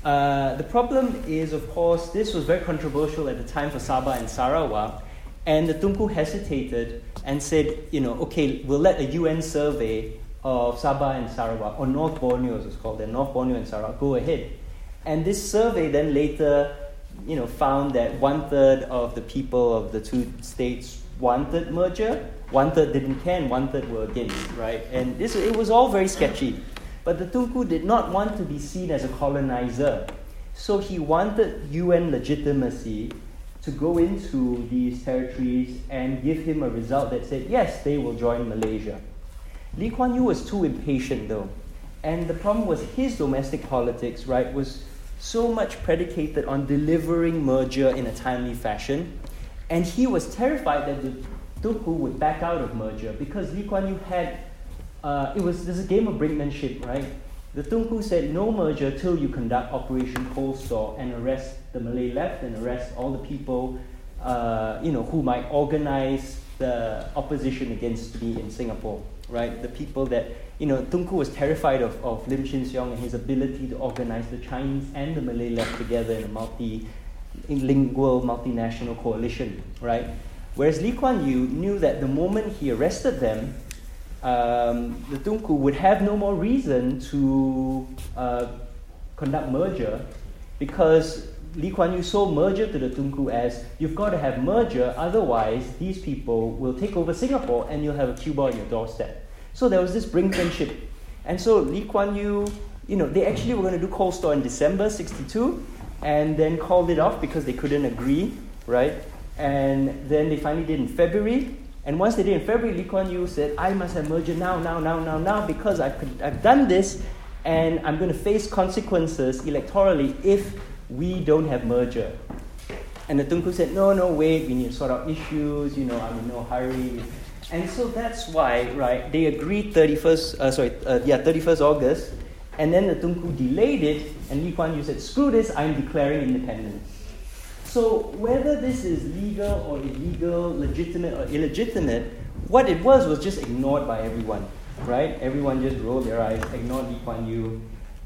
The problem is, of course, this was very controversial at the time for Sabah and Sarawak, and the Tunku hesitated and said, okay, we'll let a UN survey of Sabah and Sarawak, or North Borneo as it's called, then North Borneo and Sarawak, go ahead. And this survey then later, found that 1/3 of the people of the two states wanted merger, 1/3 didn't care, and 1/3 were against, right? And it was all very sketchy. But the Tunku did not want to be seen as a colonizer. So he wanted UN legitimacy to go into these territories and give him a result that said, yes, they will join Malaysia. Lee Kuan Yew was too impatient, though. And the problem was his domestic politics, right, was so much predicated on delivering merger in a timely fashion. And he was terrified that the Tunku would back out of merger because Lee Kuan Yew had... This is a game of brinkmanship, right? The Tunku said, no merger till you conduct Operation Cold Store and arrest the Malay left and arrest all the people who might organize the opposition against me in Singapore, right? The people that, Tunku was terrified of Lim Chin Siong and his ability to organize the Chinese and the Malay left together in a multilingual, multinational coalition, right? Whereas Lee Kuan Yew knew that the moment he arrested them, the Tunku would have no more reason to conduct merger because Lee Kuan Yew sold merger to the Tunku as, you've got to have merger, otherwise these people will take over Singapore and you'll have a Cuba on your doorstep. So there was this brinkmanship. And so Lee Kuan Yew, they actually were going to do Cold Store in December 1962 and then called it off because they couldn't agree, right? And then they finally did in February. And once they did in February, Lee Kuan Yew said, I must have merger now, because I've done this and I'm going to face consequences electorally if we don't have merger. And the Tunku said, no, wait, we need to sort out issues, I'm in no hurry. And so that's why, right, they agreed 31st August, and then the Tunku delayed it, and Lee Kuan Yew said, screw this, I'm declaring independence. So whether this is legal or illegal, legitimate or illegitimate, what it was just ignored by everyone, right? Everyone just rolled their eyes, ignored Lee Kuan Yew.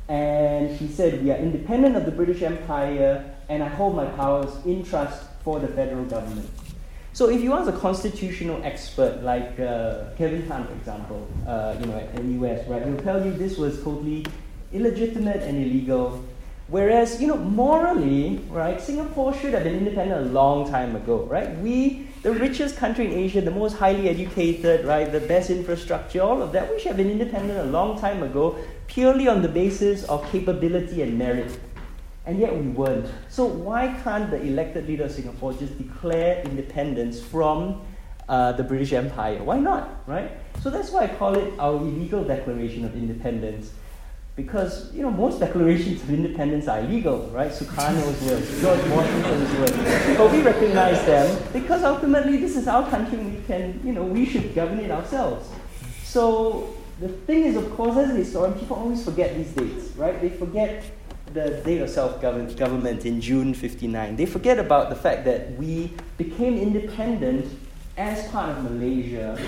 And he said, we are independent of the British Empire, and I hold my powers in trust for the federal government. So if you ask a constitutional expert like Kevin Tan, for example, at US, right, he'll tell you this was totally illegitimate and illegal. Whereas, morally, right, Singapore should have been independent a long time ago, right? We, the richest country in Asia, the most highly educated, right, the best infrastructure, all of that, we should have been independent a long time ago, purely on the basis of capability and merit. And yet we weren't. So why can't the elected leader of Singapore just declare independence from the British Empire? Why not, right? So that's why I call it our illegal declaration of independence. Because, most declarations of independence are illegal, right? Sukarno's words, George Washington's words. But we recognize them because ultimately this is our country and we should govern it ourselves. So the thing is, of course, as a historian, people always forget these dates, right? They forget the date of self-government in June 1959. They forget about the fact that we became independent as part of Malaysia,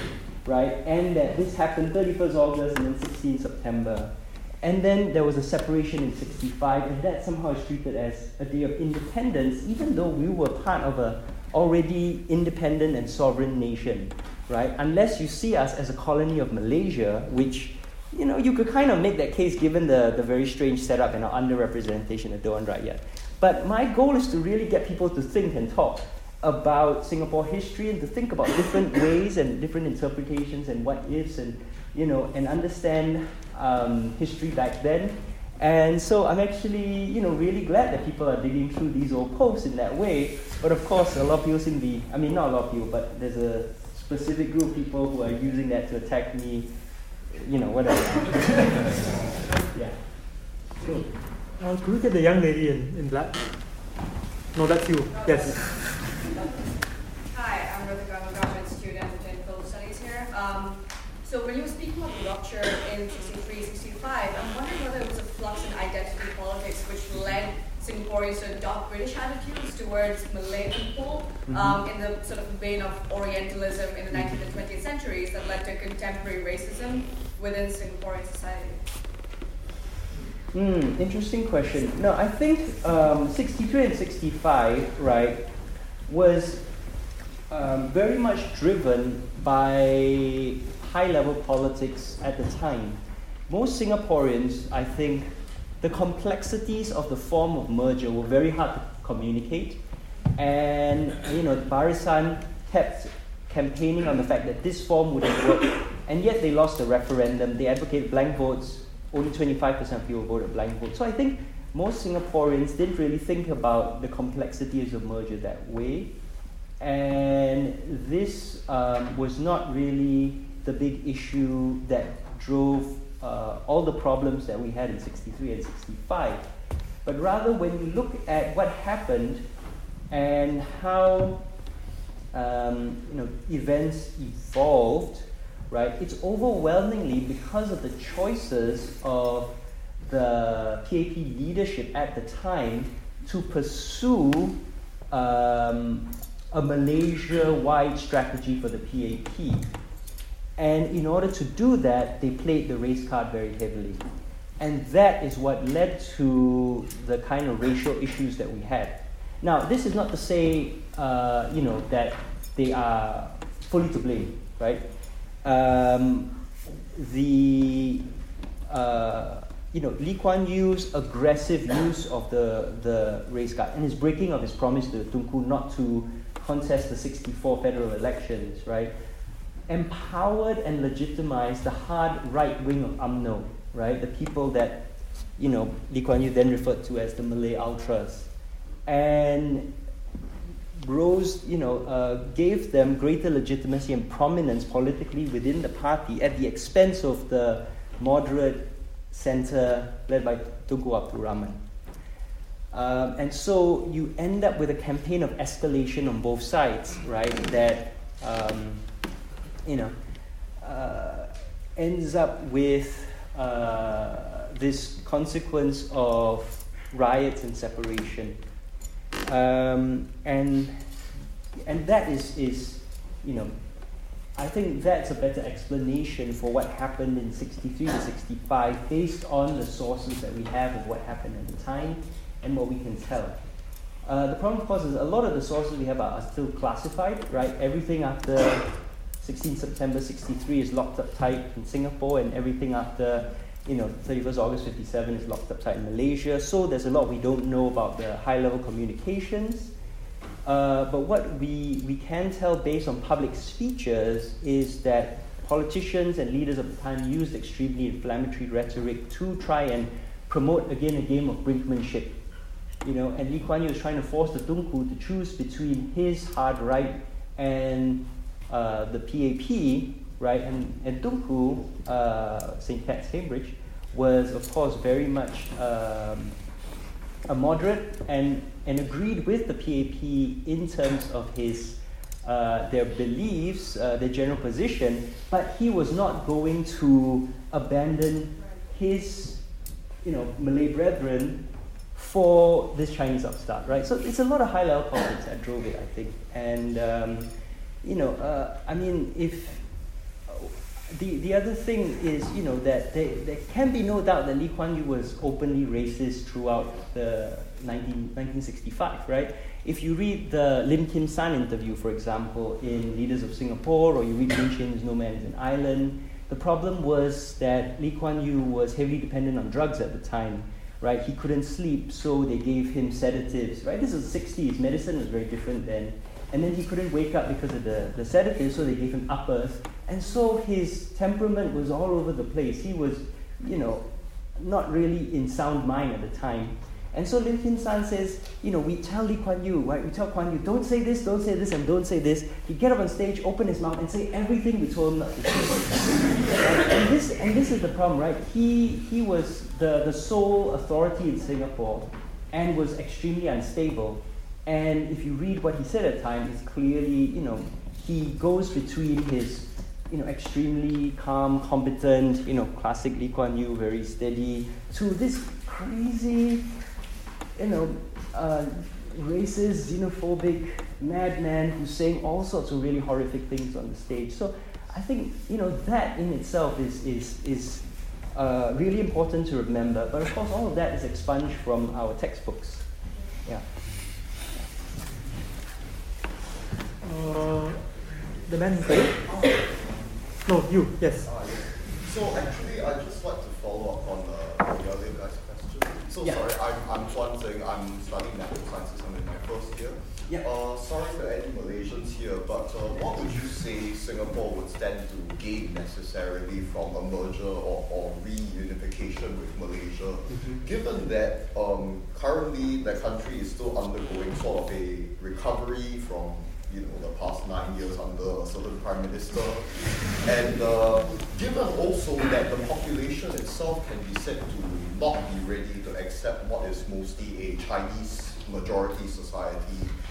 right? And that this happened 31st August and then 16 September. And then there was a separation in 1965, and that somehow is treated as a day of independence, even though we were part of a already independent and sovereign nation, right? Unless you see us as a colony of Malaysia, which, you could kind of make that case given the very strange setup and our underrepresentation of Dewan Rakyat. But my goal is to really get people to think and talk about Singapore history and to think about different ways and different interpretations and what ifs and, and understand history back then. And so I'm actually, really glad that people are digging through these old posts in that way. But of course, a lot of people seem to be, not a lot of people, but there's a specific group of people who are using that to attack me, whatever. Yeah. Cool. Could we get the young lady in black? No, that's you. Yes. Hi, I'm Ritika. I'm a graduate student in Film Studies here. So when you were speaking of the rupture in 1963, 1965, I'm wondering whether it was a flux in identity politics which led Singaporeans to adopt British attitudes towards Malay people in the sort of vein of Orientalism in the 19th and 20th centuries that led to contemporary racism within Singaporean society. Interesting question. No, I think 63 and 65, right, was very much driven by high-level politics at the time. Most Singaporeans, I think, the complexities of the form of merger were very hard to communicate. And, you know, Barisan kept campaigning on the fact that this form wouldn't work. And yet they lost the referendum. They advocated blank votes. Only 25% of people voted blank votes. So I think most Singaporeans didn't really think about the complexities of merger that way. And this was not really the big issue that drove all the problems that we had in 63 and 65. But rather, when you look at what happened and how events evolved, right, it's overwhelmingly because of the choices of the PAP leadership at the time to pursue a Malaysia-wide strategy for the PAP. And in order to do that, they played the race card very heavily. And that is what led to the kind of racial issues that we had. Now, this is not to say, that they are fully to blame, right? Lee Kuan Yew's aggressive use of the race card and his breaking of his promise to Tunku not to contest the 64 federal elections, right, empowered and legitimized the hard right wing of UMNO, right? The people that, Lee Kuan Yew then referred to as the Malay Ultras, and rose, gave them greater legitimacy and prominence politically within the party at the expense of the moderate centre led by Tunku Abdul Rahman. And so you end up with a campaign of escalation on both sides, right? That ends up with this consequence of riots and separation, and that is I think that's a better explanation for what happened in 63 to 65 based on the sources that we have of what happened at the time and what we can tell. The problem, of course, is a lot of the sources we have are still classified, right? Everything after 16 September 63 is locked up tight in Singapore, and everything after 31st August 57 is locked up tight in Malaysia. So there's a lot we don't know about the high-level communications. But what we can tell based on public speeches is that politicians and leaders of the time used extremely inflammatory rhetoric to try and promote, again, a game of brinkmanship. And Lee Kuan Yew was trying to force the Tunku to choose between his hard right and the PAP, right, and Tunku, St. Cat's Cambridge, was of course very much a moderate and agreed with the PAP in terms of his their beliefs, their general position, but he was not going to abandon his Malay brethren for this Chinese upstart, right? So it's a lot of high-level politics that drove it, I think, and. If the other thing is, that there can be no doubt that Lee Kuan Yew was openly racist throughout the 1965, right? If you read the Lim Kim San interview, for example, in Leaders of Singapore, or you read Lin Chin's No Man's an Island, the problem was that Lee Kuan Yew was heavily dependent on drugs at the time, right? He couldn't sleep, so they gave him sedatives, right? This is the 60s. Medicine was very different then. And then he couldn't wake up because of the sedatives, so they gave him uppers. And so his temperament was all over the place. He was, not really in sound mind at the time. And so Lim Kim San says, we tell Lee Kuan Yew, right? We tell Kuan Yew, don't say this, and don't say this. He'd get up on stage, open his mouth, and say everything we told him not to say. And this is the problem, right? He was the sole authority in Singapore and was extremely unstable. And if you read what he said at the time, it's clearly, he goes between his, extremely calm, competent, classic Lee Kuan Yew, very steady, to this crazy, racist, xenophobic madman who's saying all sorts of really horrific things on the stage. So I think, that in itself is really important to remember, but of course all of that is expunged from our textbooks. Yeah. The man in grey? No, you, yes. So actually, I'd just like to follow up on the earlier question. So yeah. Sorry, I'm Chuan Singh. I'm studying natural sciences. I'm in my first year. Yeah. Sorry to any Malaysians here, but what would you say Singapore would stand to gain necessarily from a merger or reunification with Malaysia, given that currently the country is still undergoing sort of a recovery from the past 9 years under a certain prime minister, and given also that the population itself can be said to not be ready to accept what is mostly a Chinese majority society.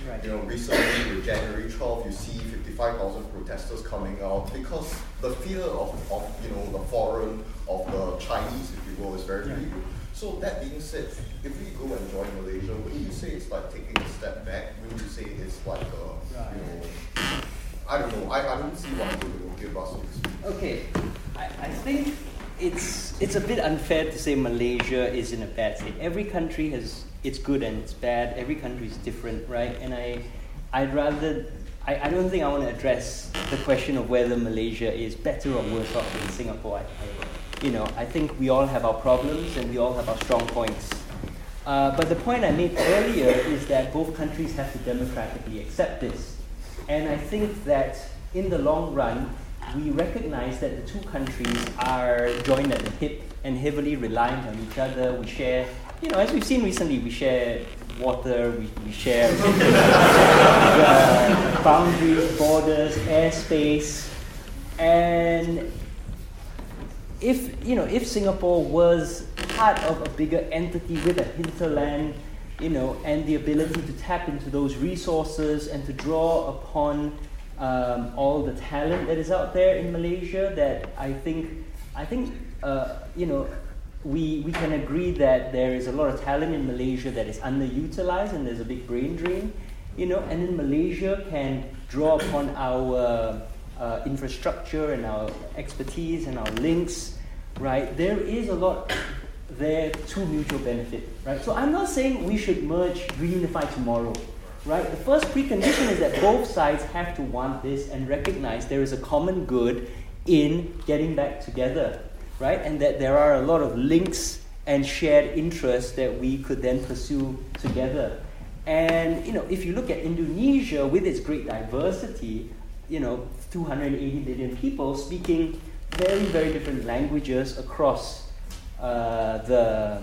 Right. Recently with January 12, you see 55,000 protesters coming out because the fear of the foreign, of the Chinese, if you will, is very real. So that being said, if we go and join Malaysia, wouldn't you say it's like taking a step back? Wouldn't you say it's like I don't know. I don't see what it will give us. Okay, I think it's a bit unfair to say Malaysia is in a bad state. Every country has its good and its bad. Every country is different, right? And I don't think I want to address the question of whether Malaysia is better or worse off than Singapore. I think we all have our problems and we all have our strong points. But the point I made earlier is that both countries have to democratically accept this. And I think that in the long run, we recognize that the two countries are joined at the hip and heavily reliant on each other. We share, as we've seen recently, we share water, we share boundaries, borders, airspace, and if Singapore was part of a bigger entity with a hinterland, and the ability to tap into those resources and to draw upon all the talent that is out there in Malaysia, that I think we can agree that there is a lot of talent in Malaysia that is underutilized and there's a big brain drain, and then Malaysia can draw upon our infrastructure and our expertise and our links, right? There is a lot there to mutual benefit, right? So I'm not saying we should merge, reunify tomorrow, right? The first precondition is that both sides have to want this and recognize there is a common good in getting back together, right? And that there are a lot of links and shared interests that we could then pursue together. And, if you look at Indonesia with its great diversity, 280 million people speaking very, very different languages across the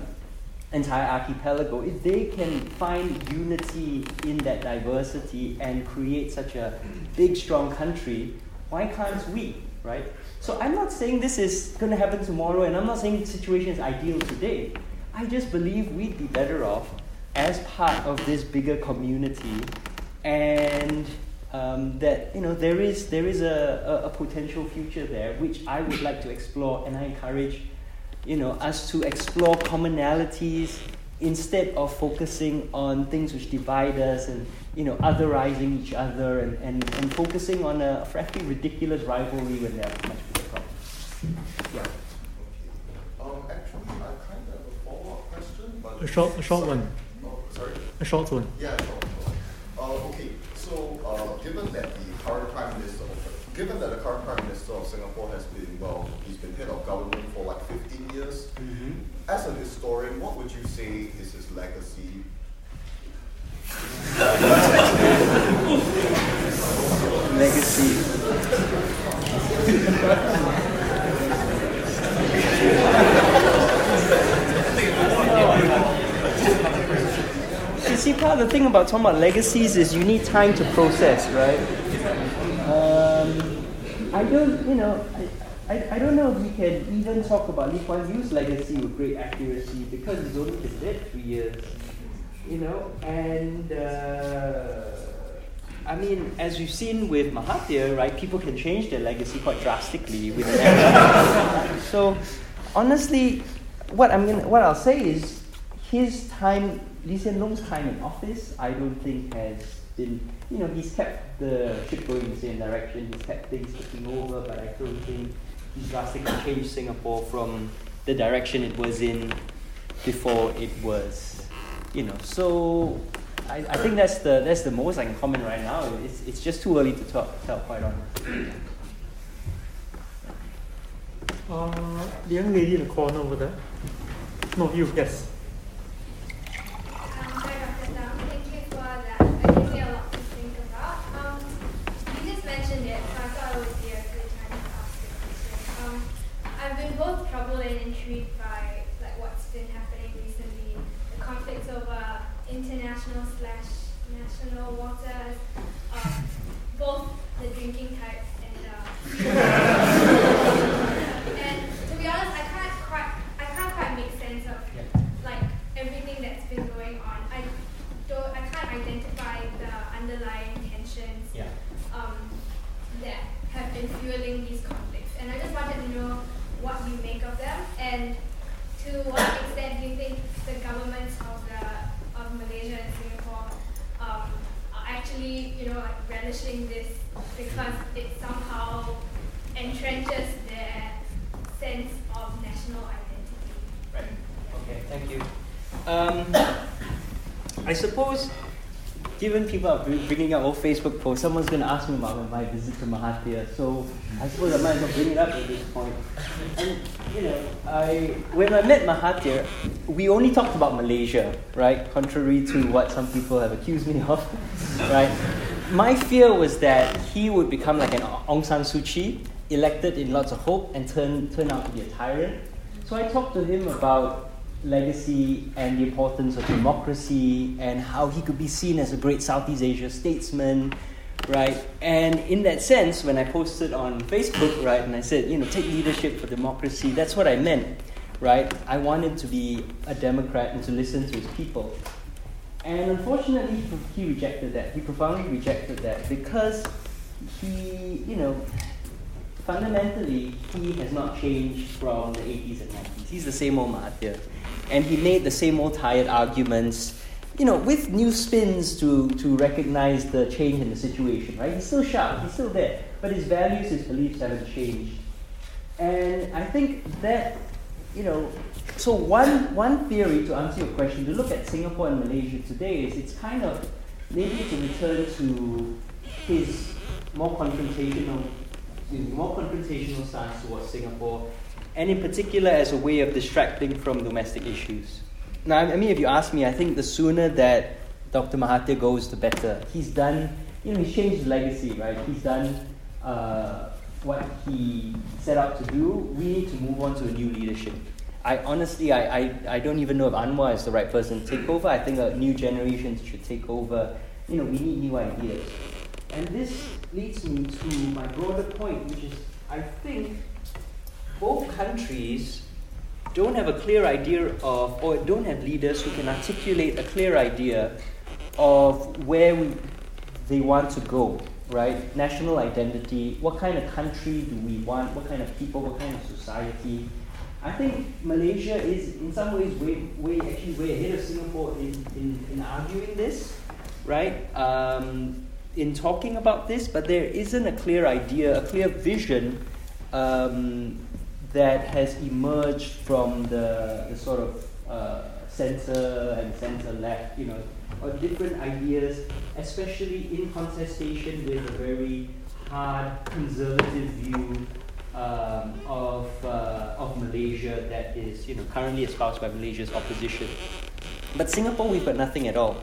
entire archipelago. If they can find unity in that diversity and create such a big, strong country, why can't we, right? So I'm not saying this is going to happen tomorrow, and I'm not saying the situation is ideal today. I just believe we'd be better off as part of this bigger community, and that there is a potential future there, which I would like to explore, and I encourage us to explore commonalities instead of focusing on things which divide us and otherizing each other and focusing on a frankly ridiculous rivalry when there are much bigger problems. Yeah. Actually, I kind of have a follow-up question, but a short one. Oh, sorry. A short one. Yeah. Okay. So, given that the current Prime Minister of Singapore has been, he's been head of government for like 15 years, as a historian, what would you say is his legacy? See, part of the thing about talking about legacies is you need time to process, right? I don't know if we can even talk about Lee Kuan Yew's legacy with great accuracy because he's only been dead 3 years, and as we've seen with Mahathir, right, people can change their legacy quite drastically with an error. So, honestly, what I'll say is his time. Lee Hsien Loong's time in office, I don't think has been, he's kept the ship going in the same direction, he's kept things ticking over, but I don't think he's drastically changed Singapore from the direction it was in before it was, you know. So I think that's the most I can comment right now. It's just too early to tell, quite honestly. The young lady in the corner over there. No, you, yes. Both troubled and intrigued by like what's been happening recently, the conflicts over international/national waters, both the drinking types and and to be honest, I can't quite make sense of like everything that's been going on. I can't identify the underlying tensions that have been fueling these conflicts, and I just wanted to know what you make of them, and to what extent do you think the governments of Malaysia and Singapore are actually, you know, like relishing this because it somehow entrenches their sense of national identity. Right. Okay. Thank you. I suppose, given people are bringing up old Facebook posts, someone's going to ask me about my visit to Mahathir, so I suppose I might as well bring it up at this point. And, you know, when I met Mahathir, we only talked about Malaysia, right? Contrary to what some people have accused me of, right? My fear was that he would become like an Aung San Suu Kyi, elected in lots of hope and turn out to be a tyrant. So I talked to him about legacy and the importance of democracy and how he could be seen as a great Southeast Asia statesman, right? And in that sense, when I posted on Facebook, right, and I said, you know, take leadership for democracy, that's what I meant, right? I wanted to be a democrat and to listen to his people. And unfortunately, he rejected that. He profoundly rejected that because he, you know, fundamentally, he has not changed from the 80s and 90s. He's the same old Mahathir. And he made the same old tired arguments, you know, with new spins to recognize the change in the situation, right? He's still sharp, he's still there, but his values, his beliefs haven't changed. And I think that, you know, so one theory to answer your question, to look at Singapore and Malaysia today is it's kind of maybe to return to his more confrontational stance towards Singapore, and in particular as a way of distracting from domestic issues. Now, I mean, if you ask me, I think the sooner that Dr. Mahathir goes, the better. He's done, you know, he's changed his legacy, right? He's done what he set out to do. We need to move on to a new leadership. I honestly don't even know if Anwar is the right person to take over. I think a new generation should take over. You know, we need new ideas. And this leads me to my broader point, which is I think both countries don't have a clear idea of, or don't have leaders who can articulate a clear idea of where they want to go, right? National identity, what kind of country do we want, what kind of people, what kind of society. I think Malaysia is in some ways way ahead of Singapore in arguing this, right? In talking about this, but there isn't a clear idea, a clear vision that has emerged from the sort of centre and centre-left, you know, or different ideas, especially in contestation with a very hard conservative view of Malaysia that is, you know, currently espoused by Malaysia's opposition. But Singapore, we've got nothing at all.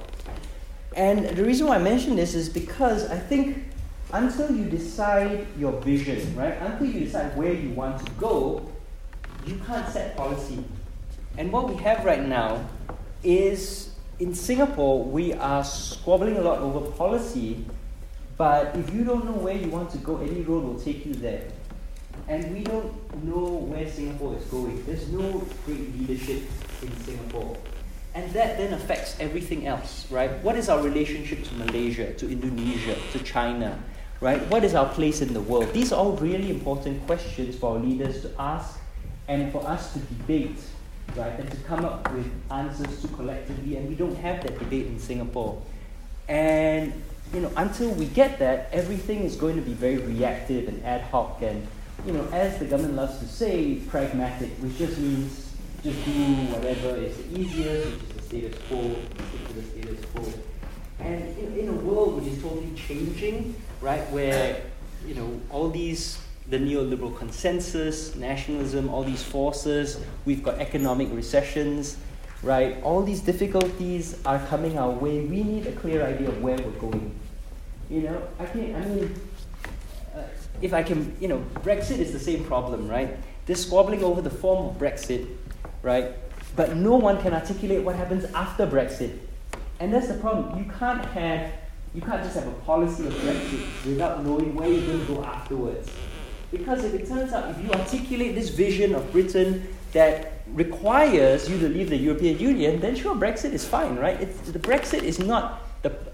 And the reason why I mention this is because I think until you decide your vision, right, until you decide where you want to go, you can't set policy. And what we have right now is, in Singapore, we are squabbling a lot over policy, but if you don't know where you want to go, any road will take you there. And we don't know where Singapore is going. There's no great leadership in Singapore. And that then affects everything else, right? What is our relationship to Malaysia, to Indonesia, to China, right? What is our place in the world? These are all really important questions for our leaders to ask and for us to debate, right? And to come up with answers to collectively, and we don't have that debate in Singapore. And, you know, until we get that, everything is going to be very reactive and ad hoc and you know, as the government loves to say, pragmatic, which just means just do whatever is the easiest, which is the status quo, stick to the status quo. And in a world which is totally changing, right, where, you know, all these, the neoliberal consensus, nationalism, all these forces, we've got economic recessions, right, all these difficulties are coming our way. We need a clear idea of where we're going. You know, if I can, you know, Brexit is the same problem, right? They're squabbling over the form of Brexit, right? But no one can articulate what happens after Brexit. And that's the problem. You can't just have a policy of Brexit without knowing where you're going to go afterwards. Because if it turns out, if you articulate this vision of Britain that requires you to leave the European Union, then sure, Brexit is fine, right? The Brexit is not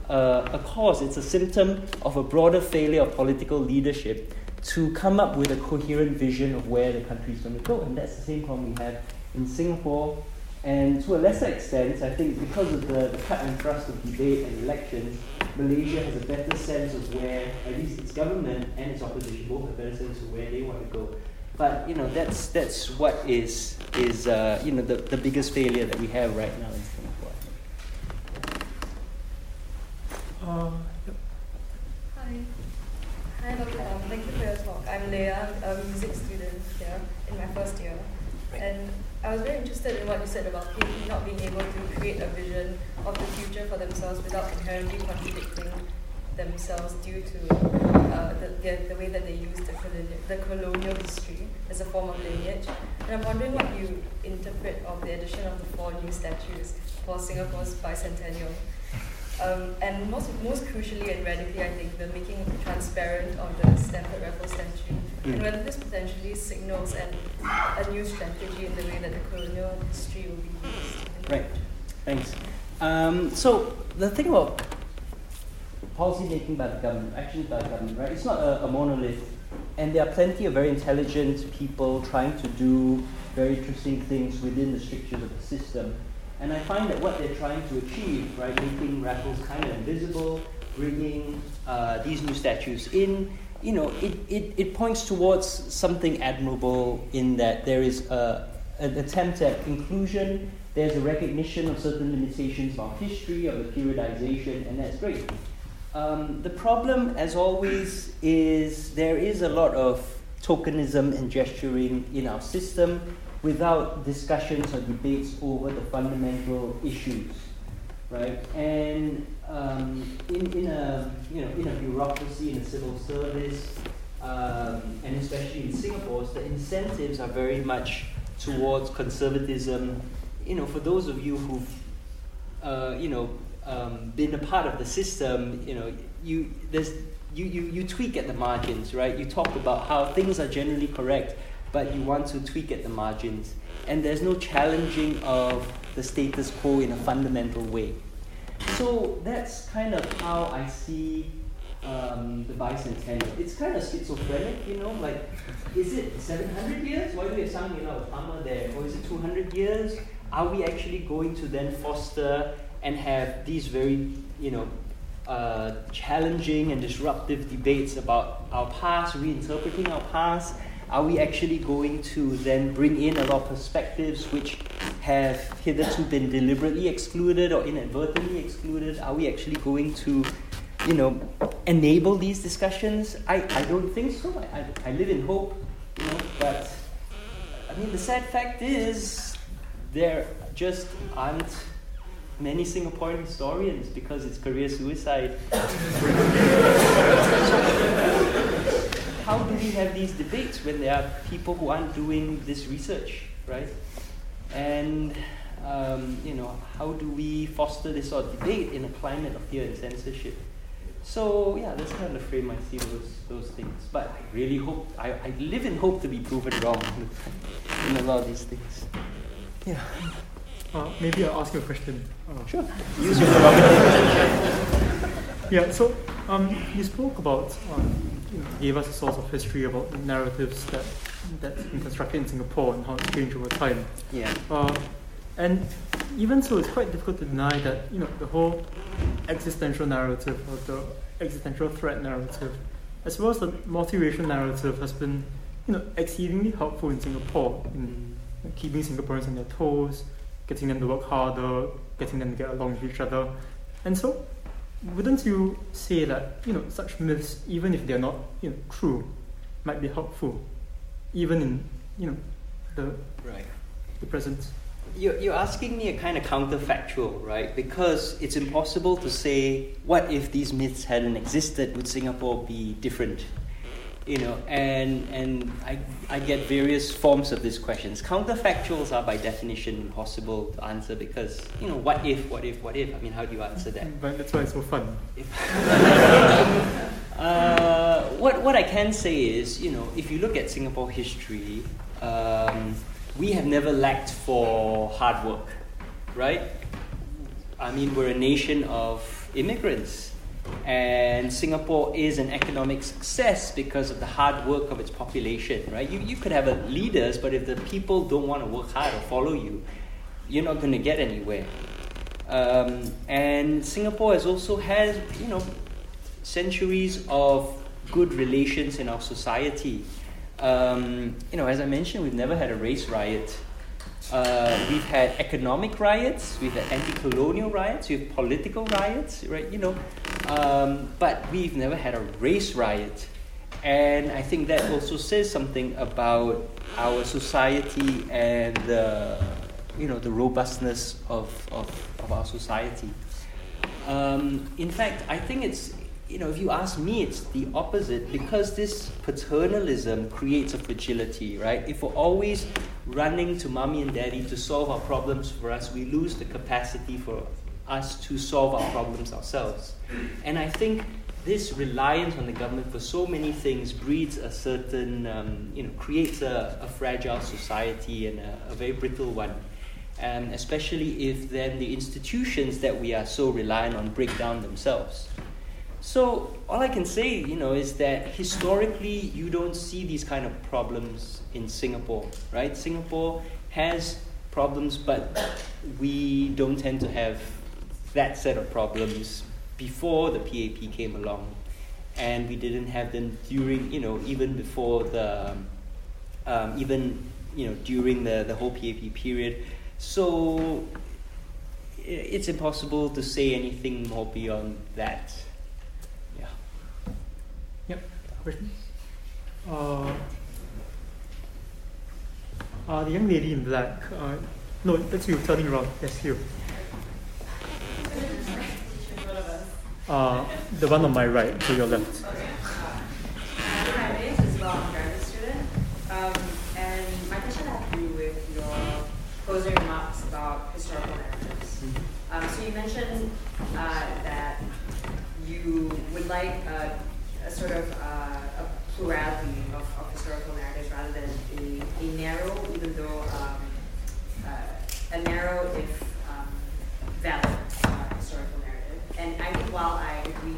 a cause, it's a symptom of a broader failure of political leadership to come up with a coherent vision of where the country is going to go. And that's the same problem we have in Singapore. And to a lesser extent, I think because of the cut and thrust of debate and elections, Malaysia has a better sense of where, at least its government and its opposition both have a better sense of where they want to go. But, you know, that's what is you know, the biggest failure that we have right now in Singapore. Yep. Hi, Dr. Thum. Thank you for your talk. I'm Leah. I'm a music student here in my first year. And I was very interested in what you said about people not being able to create a vision of the future for themselves without inherently contradicting themselves due to the way that they use the colonial history as a form of lineage. And I'm wondering what you interpret of the addition of the 4 new statues for Singapore's bicentennial. And most crucially and radically, I think, the making transparent of the Stamford Raffles statue, and whether this potentially signals a new strategy in the way that the colonial history will be used. Right. Thanks. So the thing about policy making by the government, actions by the government, right? It's not a monolith, and there are plenty of very intelligent people trying to do very interesting things within the strictures of the system. And I find that what they're trying to achieve, right, making Raffles kind of invisible, bringing these new statues in, you know, it points towards something admirable in that there is an attempt at inclusion, there's a recognition of certain limitations of our history, of the periodization, and that's great. The problem, as always, is there is a lot of tokenism and gesturing in our system, without discussions or debates over the fundamental issues, right? And in a bureaucracy, in a civil service, and especially in Singapore, the incentives are very much towards conservatism. You know, for those of you who've been a part of the system, you know, you tweak at the margins, right? You talk about how things are generally correct, but you want to tweak at the margins. And there's no challenging of the status quo in a fundamental way. So that's kind of how I see the bicentennial. It's kind of schizophrenic, you know, like, is it 700 years? Why do we have Sang Nila Utama there? Or is it 200 years? Are we actually going to then foster and have these very, you know, challenging and disruptive debates about our past, reinterpreting our past? Are we actually going to then bring in a lot of perspectives which have hitherto been deliberately excluded or inadvertently excluded? Are we actually going to, you know, enable these discussions? I don't think so. I live in hope, you know, but I mean, the sad fact is there just aren't many Singaporean historians because it's career suicide. How do we have these debates when there are people who aren't doing this research, right? And, you know, how do we foster this sort of debate in a climate of fear and censorship? So, yeah, that's kind of the frame I see those things. But I really hope, I live in hope to be proven wrong in a lot of these things. Yeah. Maybe I'll ask you a question. Sure. Use your prerogative. Yeah, so you spoke about... gave us a source of history about the narratives that's been constructed in Singapore and how it's changed over time. Yeah. And even so, it's quite difficult to deny that, you know, the whole existential narrative or the existential threat narrative, as well as the multiracial narrative, has been exceedingly helpful in Singapore, in keeping Singaporeans on their toes, getting them to work harder, getting them to get along with each other. And so, wouldn't you say that, such myths, even if they're not, true, might be helpful, even in, the present? You're asking me a kind of counterfactual, right? Because it's impossible to say, what if these myths hadn't existed? Would Singapore be different? And I get various forms of these questions. Counterfactuals are by definition impossible to answer because, what if? I mean, how do you answer that? But that's why it's so fun. What I can say is, if you look at Singapore history, we have never lacked for hard work, right? I mean, we're a nation of immigrants. And Singapore is an economic success because of the hard work of its population, right? You could have leaders, but if the people don't want to work hard or follow you, you're not going to get anywhere. And Singapore has also had, centuries of good relations in our society. As I mentioned, we've never had a race riot. We've had economic riots, we've had anti-colonial riots, we've had political riots, right? But we've never had a race riot. And I think that also says something about our society and the robustness of our society. In fact, I think it's, if you ask me, it's the opposite, because this paternalism creates a fragility, right? If we're always running to mommy and daddy to solve our problems for us, we lose the capacity for us to solve our problems ourselves. And I think this reliance on the government for so many things breeds a certain, creates a fragile society and a very brittle one. Especially if then the institutions that we are so reliant on break down themselves. So all I can say, is that historically you don't see these kind of problems in Singapore, right? Singapore has problems, but we don't tend to have that set of problems before the PAP came along, and we didn't have them during, during the whole PAP period. So it's impossible to say anything more beyond that. Questions? The young lady in black. No, that's you, turning around. That's you. The one on my right, to your left. Okay. My name is Isabel. I'm a graduate student. And my question has to do with your closing remarks about historical narratives. So you mentioned that you would like a plurality of historical narratives rather than a narrow, even though a narrow if valid historical narrative. And I think while I agree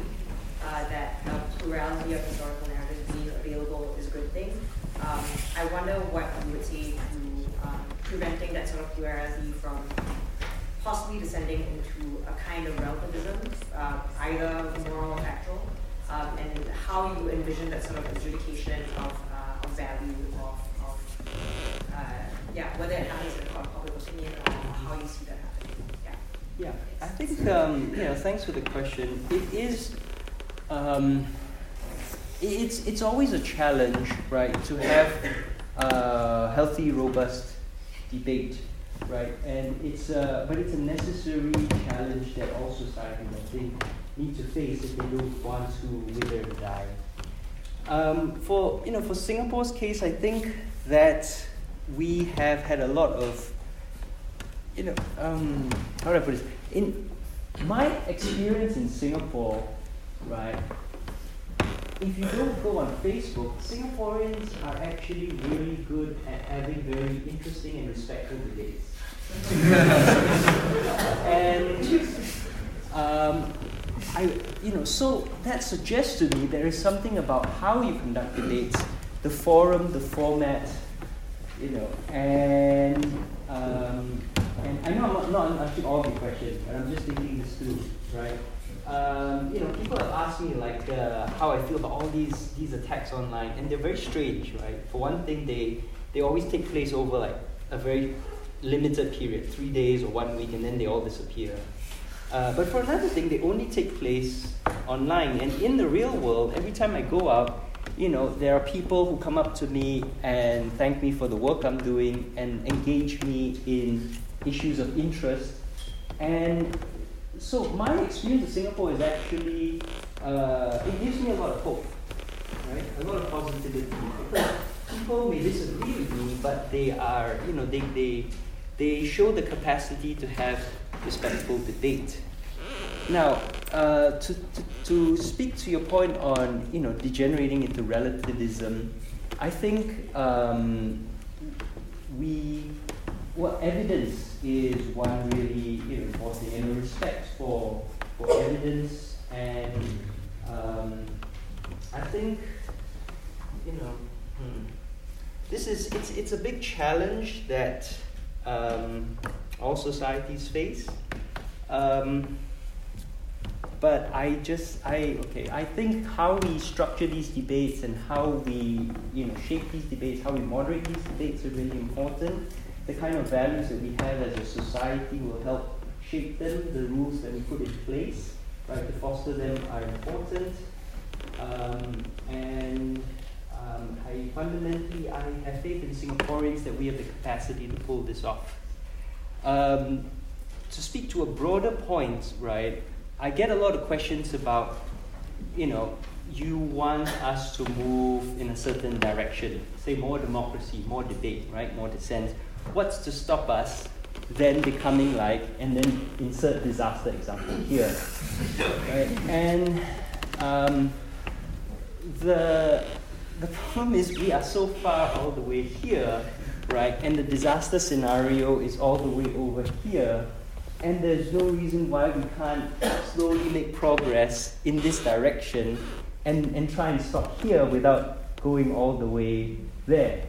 that a plurality of historical narratives being available is a good thing, I wonder what you would say to preventing that sort of plurality from possibly descending into a kind of relativism, either moral or factual. And how you envision that sort of adjudication of value, whether it happens in public opinion or how you see that happening. I think thanks for the question. It is, it's always a challenge, right, to have healthy, robust debate, right, and it's a necessary challenge that all societies, I think, need to face if they don't want to wither and die. For Singapore's case, I think that we have had a lot of, how do I put this? In my experience in Singapore, right, if you don't go on Facebook, Singaporeans are actually really good at having very interesting and respectful debates. So that suggests to me there is something about how you conduct debates, the forum, the format, and I know I'm not answering all the questions, but I'm just thinking this through, right? People have asked asked me like how I feel about all these attacks online, and they're very strange, right? For one thing, they always take place over like a very limited period, 3 days or 1 week, and then they all disappear. But for another thing, they only take place online, and in the real world, every time I go out, you know, there are people who come up to me and thank me for the work I'm doing and engage me in issues of interest. And so my experience of Singapore is actually, it gives me a lot of hope, right? A lot of positivity. People may disagree with me, but they are, you know, they show the capacity to have respectful debate. Now, to speak to your point on, you know, degenerating into relativism, I think evidence is one really, you know, important thing, and a respect for evidence, and I think, you know, this is it's a big challenge that all societies face. But I think how we structure these debates and how we, you know, shape these debates, how we moderate these debates are really important. The kind of values that we have as a society will help shape them. The rules that we put in place, right, to foster them are important. I have faith in Singaporeans that we have the capacity to pull this off. To speak to a broader point, right, I get a lot of questions about, you know, you want us to move in a certain direction, say more democracy, more debate, right, more dissent. What's to stop us then becoming like, and then insert disaster example here, right? And the problem is we are so far all the way here, right, and the disaster scenario is all the way over here. And there's no reason why we can't slowly make progress in this direction and try and stop here without going all the way there,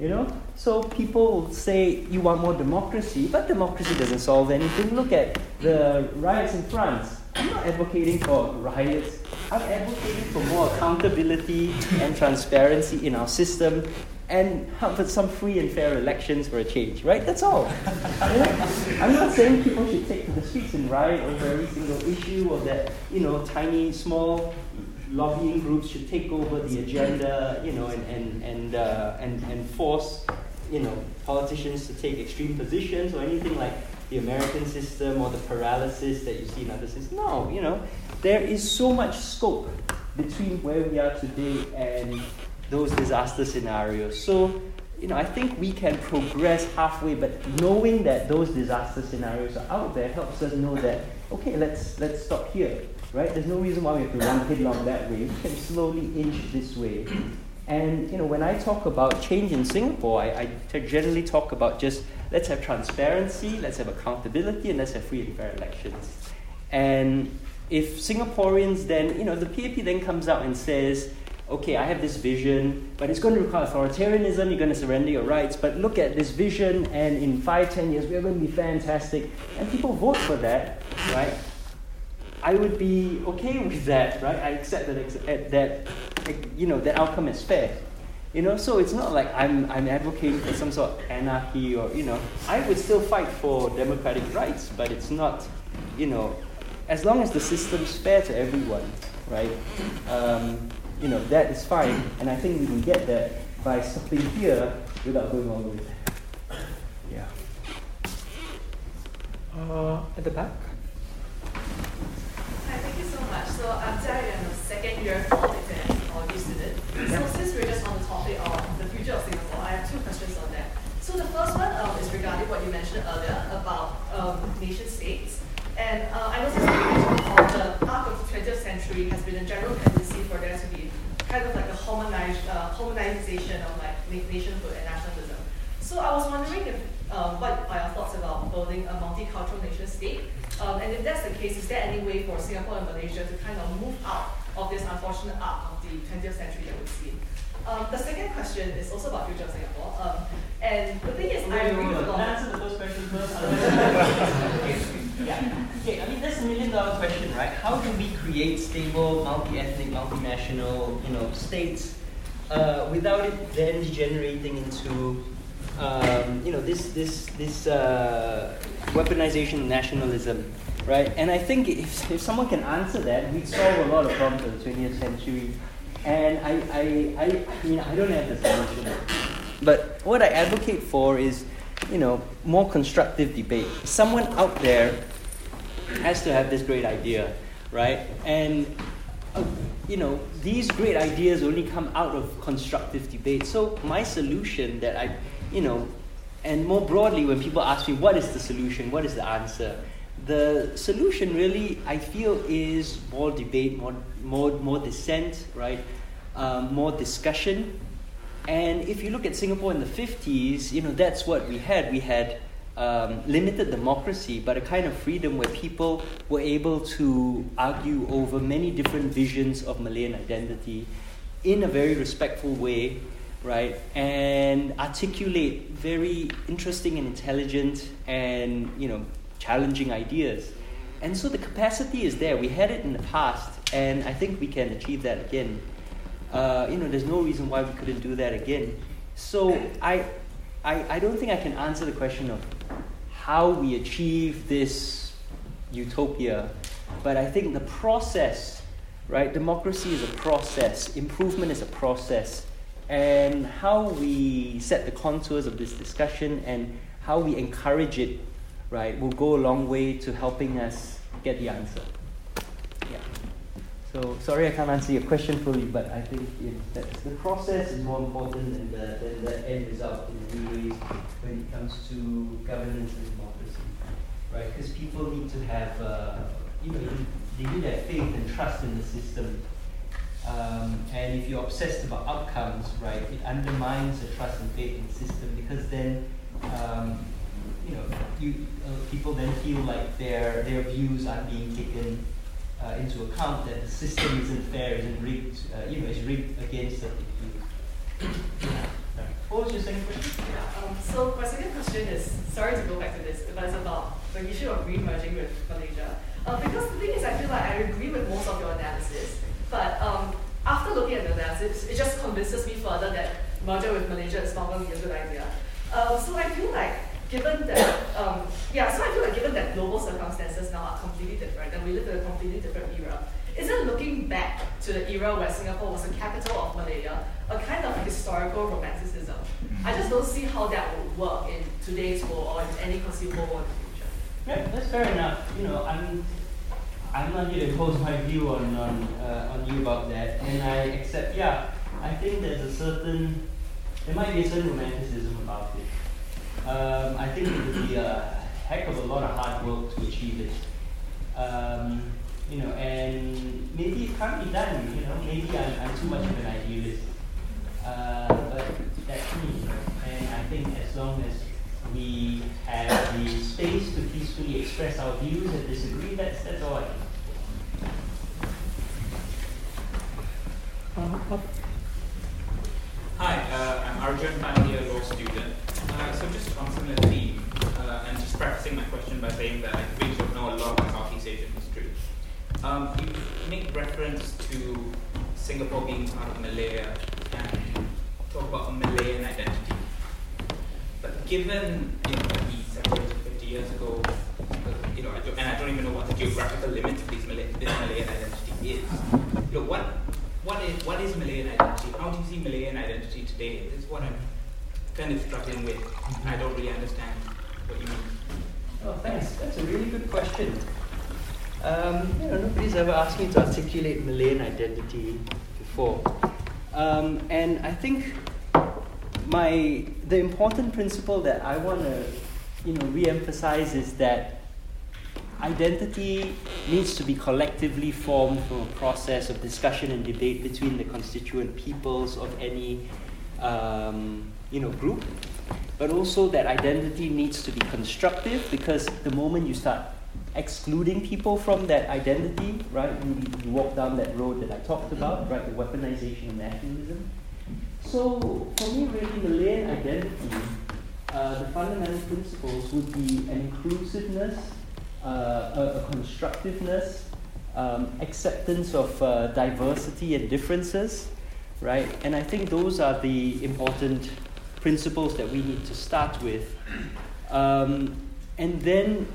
you know? So people say you want more democracy, but democracy doesn't solve anything. Look at the riots in France. I'm not advocating for riots. I'm advocating for more accountability and transparency in our system, and have some free and fair elections for a change, right? That's all. I'm not saying people should take to the streets and riot over every single issue, or that, you know, tiny, small lobbying groups should take over the agenda, you know, and force, you know, politicians to take extreme positions or anything like the American system or the paralysis that you see in other systems. No, you know, there is so much scope between where we are today and those disaster scenarios. So, you know, I think we can progress halfway, but knowing that those disaster scenarios are out there helps us know that, okay, let's stop here, right? There's no reason why we have to run headlong that way. We can slowly inch this way. And, you know, when I talk about change in Singapore, I generally talk about just let's have transparency, let's have accountability, and let's have free and fair elections. And if Singaporeans then, you know, the PAP then comes out and says, okay, I have this vision, but it's going to require authoritarianism, you're going to surrender your rights, but look at this vision, and in 5-10 years, we're going to be fantastic, and people vote for that, right? I would be okay with that, right? I accept that you know, that outcome is fair. You know, so it's not like I'm advocating for some sort of anarchy or, you know, I would still fight for democratic rights, but it's not, you know, as long as the system's fair to everyone, right? You know, that is fine, and I think we can get that by stopping here without going all the way there. Yeah. At the back. Hi, thank you so much. So I'm Jiayuan, a second-year politics and technology student. So since we're just on the topic of the future of Singapore, I have two questions on that. So the first one is regarding what you mentioned earlier about nation states. And I was just thinking of the arc of the 20th century has been a general tendency for there to be kind of like a harmonization of like nationhood and nationalism. So I was wondering if what are your thoughts about building a multicultural nation state? And if that's the case, is there any way for Singapore and Malaysia to kind of move out of this unfortunate arc of the 20th century that we've seen? The second question is also about future of Singapore. And the thing is, I agree with a lot. Answer the first question first. Yeah. Okay, I mean, that's a million-dollar question, right? How do we create stable, multi-ethnic, multinational, states without it then degenerating into, this weaponization of nationalism, right? And I think if someone can answer that, we'd solve a lot of problems in the 20th century. And I mean, I don't have the solution. But what I advocate for is, more constructive debate. Someone out there has to have this great idea, right? And, these great ideas only come out of constructive debate. So my solution that and more broadly, when people ask me, what is the solution? What is the answer? The solution really, I feel, is more debate, more dissent, right? More discussion. And if you look at Singapore in the 50s, that's what we had. We had limited democracy, but a kind of freedom where people were able to argue over many different visions of Malayan identity in a very respectful way, right? And articulate very interesting and intelligent and, challenging ideas. And so the capacity is there. We had it in the past, and I think we can achieve that again. There's no reason why we couldn't do that again. So I don't think I can answer the question of how we achieve this utopia, but I think the process, right? Democracy is a process. Improvement is a process. And how we set the contours of this discussion and how we encourage it, right, will go a long way to helping us get the answer. So, sorry I can't answer your question fully, but I think the process is more important than the end result in many ways when it comes to governance and democracy, right? Because people need to have, they need that faith and trust in the system. And if you're obsessed about outcomes, right, it undermines the trust and faith in the system, because then, people then feel like their views aren't being taken into account, that the system isn't fair, isn't rigged, it's rigged against the people. What was your second question? Yeah, so my second question is, sorry to go back to this, but it's about the issue of re-merging with Malaysia. Because the thing is, I feel like I agree with most of your analysis, but after looking at the analysis, it just convinces me further that merger with Malaysia is probably a good idea. So I feel like, given that global circumstances now are completely different and we live in a completely different era, isn't looking back to the era where Singapore was the capital of Malaya a kind of historical romanticism? I just don't see how that would work in today's world or in any conceivable world in the future. Yeah, that's fair enough. I'm not here to impose my view on you about that, and I accept. Yeah, I think there might be a certain romanticism about it. I think it would be a heck of a lot of hard work to achieve it. And maybe it can't be done, maybe I'm too much of an idealist. But that's me. And I think as long as we have the space to peacefully express our views and disagree, that's all I think. Hi, I'm Arjun, I'm here a law student. So just on similar theme, and just prefacing my question by saying that I think you know a lot about Southeast Asian history. You make reference to Singapore being part of Malaya and talk about a Malayan identity. But given that we separated 50 years ago, and I don't even know what the geographical limits of this Malayan identity is. What is Malayan identity? How do you see Malayan identity today? This is what I'm kind of struggling with. I don't really understand what you mean. Oh, thanks. That's a really good question. Nobody's ever asked me to articulate Malayan identity before. And I think the important principle that I want to, re-emphasize is that identity needs to be collectively formed from a process of discussion and debate between the constituent peoples of any group, but also that identity needs to be constructive, because the moment you start excluding people from that identity, right, you walk down that road that I talked about, right, the weaponization of nationalism. So for me, really, Malayan identity, the fundamental principles would be an inclusiveness a constructiveness, acceptance of diversity and differences, right? And I think those are the important principles that we need to start with. And then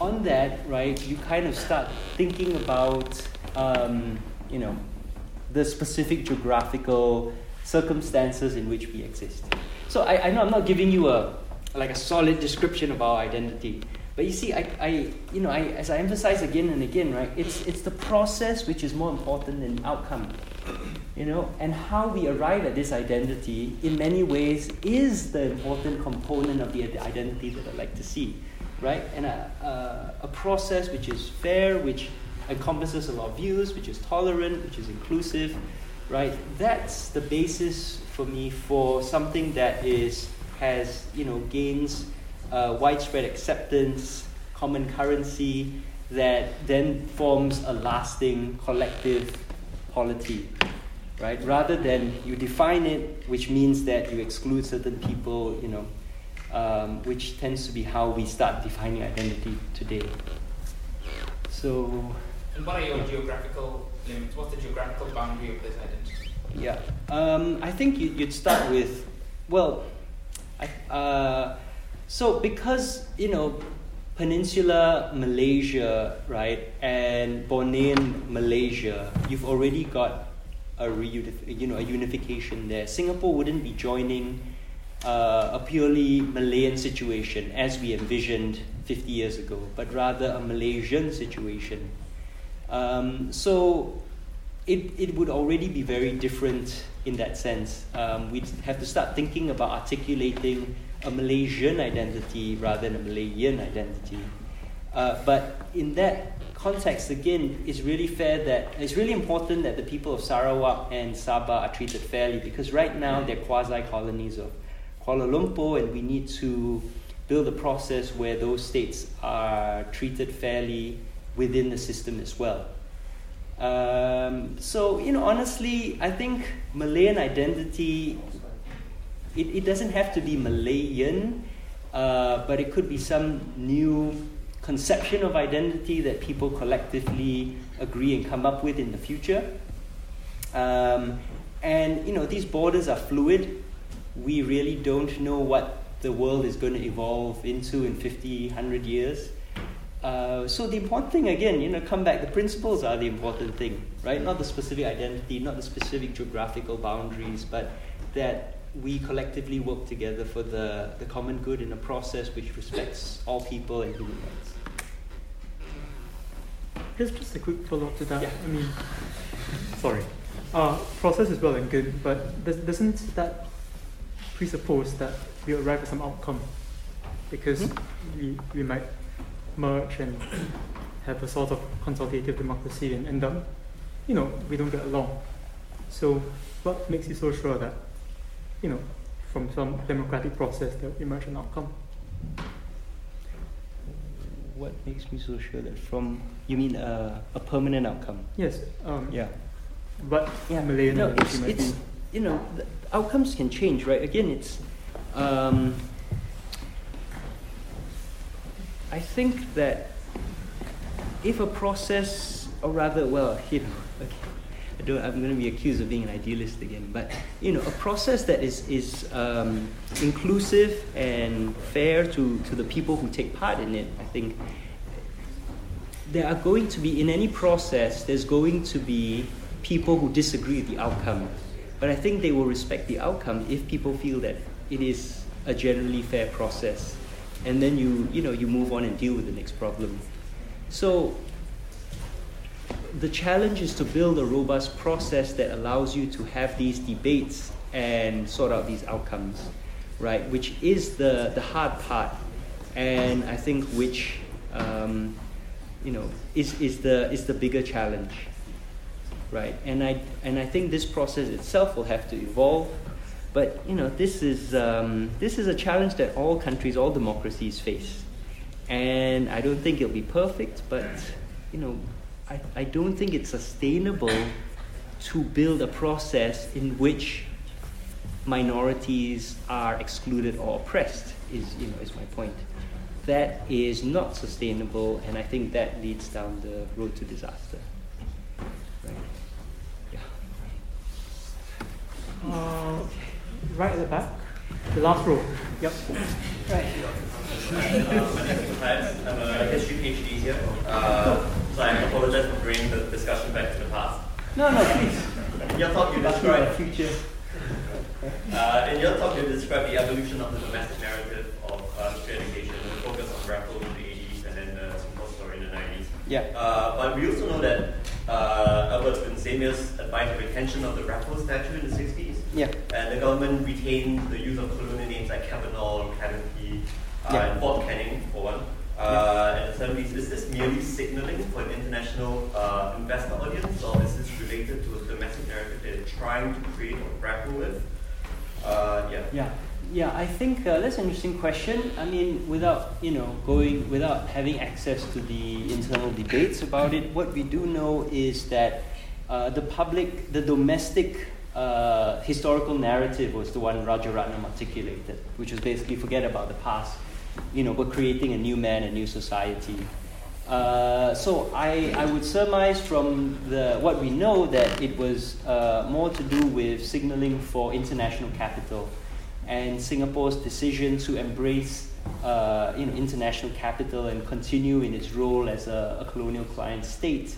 on that, right, you kind of start thinking about, you know, the specific geographical circumstances in which we exist. So I know I'm not giving you a solid description of our identity, but you see, I as I emphasize again and again, right, it's the process which is more important than the outcome, you know, and how we arrive at this identity in many ways is the important component of the identity that I'd like to see, right, and a process which is fair, which encompasses a lot of views, which is tolerant, which is inclusive, right, that's the basis for me for something that gains widespread acceptance, common currency, that then forms a lasting collective polity, right? Rather than you define it, which means that you exclude certain people, you know, which tends to be how we start defining identity today. So. And what are your geographical limits? What's the geographical boundary of this identity? Yeah, I think you'd start with, well. So because, you know, Peninsular Malaysia, right, and Bornean Malaysia, you've already got a unification there. Singapore wouldn't be joining a purely Malayan situation as we envisioned 50 years ago, but rather a Malaysian situation. So it would already be very different in that sense. We'd have to start thinking about articulating a Malaysian identity rather than a Malayan identity. But in that context, again, it's really important that the people of Sarawak and Sabah are treated fairly, because right now they're quasi-colonies of Kuala Lumpur, and we need to build a process where those states are treated fairly within the system as well. So, you know, honestly, I think Malayan identity, it doesn't have to be Malayan, but it could be some new conception of identity that people collectively agree and come up with in the future. And, you know, these borders are fluid. We really don't know what the world is going to evolve into in 50, 100 years. So the important thing, again, you know, come back, the principles are the important thing, right? Not the specific identity, not the specific geographical boundaries, but that we collectively work together for the common good in a process which respects all people and human rights. Just a quick follow-up to that. Yeah. I mean, sorry. Process is well and good, but doesn't that presuppose that we arrive at some outcome? Because we might merge and have a sort of consultative democracy and end up, you know, we don't get along. So what makes you so sure that, you know, from some democratic process there will emerge an outcome? What makes me so sure that from, you mean a permanent outcome? Yes. Yeah. But yeah, Malayan, no, it's you know, the outcomes can change, right? Again, it's. I think that if a process, or rather, well, you know, okay, I'm going to be accused of being an idealist again, but, you know, a process that is inclusive and fair to the people who take part in it, I think there are going to be, in any process, there's going to be people who disagree with the outcome. But I think they will respect the outcome if people feel that it is a generally fair process. And then you move on and deal with the next problem. So the challenge is to build a robust process that allows you to have these debates and sort out these outcomes, right? Which is the hard part, and I think which is the bigger challenge, right? And I think this process itself will have to evolve. But, you know, this is a challenge that all countries, all democracies face. And I don't think it'll be perfect, but, you know, I don't think it's sustainable to build a process in which minorities are excluded or oppressed, is my point. that is not sustainable, and I think that leads down the road to disaster. Right, yeah. Right at the back, the last row. Yep. Right. I'm a history PhD here, so I apologize for bringing the discussion back to the past. No, no, please. Your talk, you described the future. In your talk, you described the evolution of the domestic narrative of history education, the focus on Raffles in the 80s and then the Singapore story in the 90s. Yeah. But we also know that Albert Spensamus advised the retention of the Raffles statue in the 60s. Yeah. And the government retained the use of colonial names like Kavanaugh, Canopy, yeah, and Fort Canning, for one. In the 70s, is this merely signaling for an international investor audience, or is this related to a domestic narrative they're trying to create or grapple with? I think that's an interesting question. I mean, without having access to the internal debates about it, what we do know is that the domestic historical narrative was the one Rajaratnam articulated, which was basically forget about the past, but creating a new man, a new society. So I would surmise from what we know that it was more to do with signaling for international capital and Singapore's decision to embrace international capital and continue in its role as a colonial client state,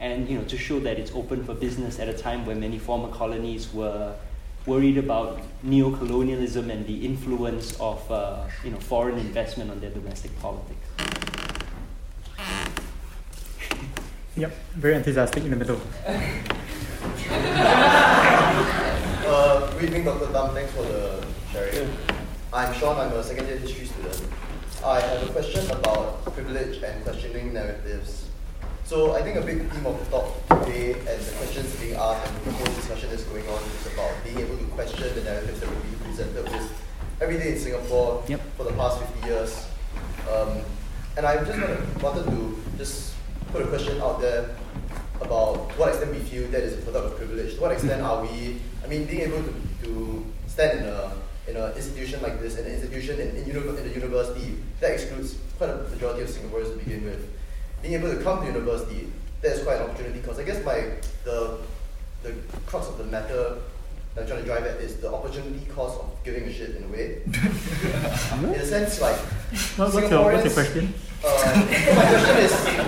and to show that it's open for business at a time when many former colonies were worried about neo-colonialism and the influence of foreign investment on their domestic politics. Yep, very enthusiastic in the middle. Good evening, Dr. Thum. Thanks for the sharing. I'm Sean. I'm a second-year history student. I have a question about privilege and questioning narratives. So I think a big theme of the talk today and the questions being asked and the whole discussion that's going on is about being able to question the narratives that we've been presented with every day in Singapore, yep, for the past 50 years. And I just wanted to just put a question out there about what extent we feel that is a product of privilege. To what extent are we, being able to stand in an institution like this, an institution in a university that excludes quite a majority of Singaporeans to begin with. Being able to come to university, there's quite an opportunity because I guess the crux of the matter that I'm trying to drive at is the opportunity cost of giving a shit in a way. In a sense, like what's your question? My question is, to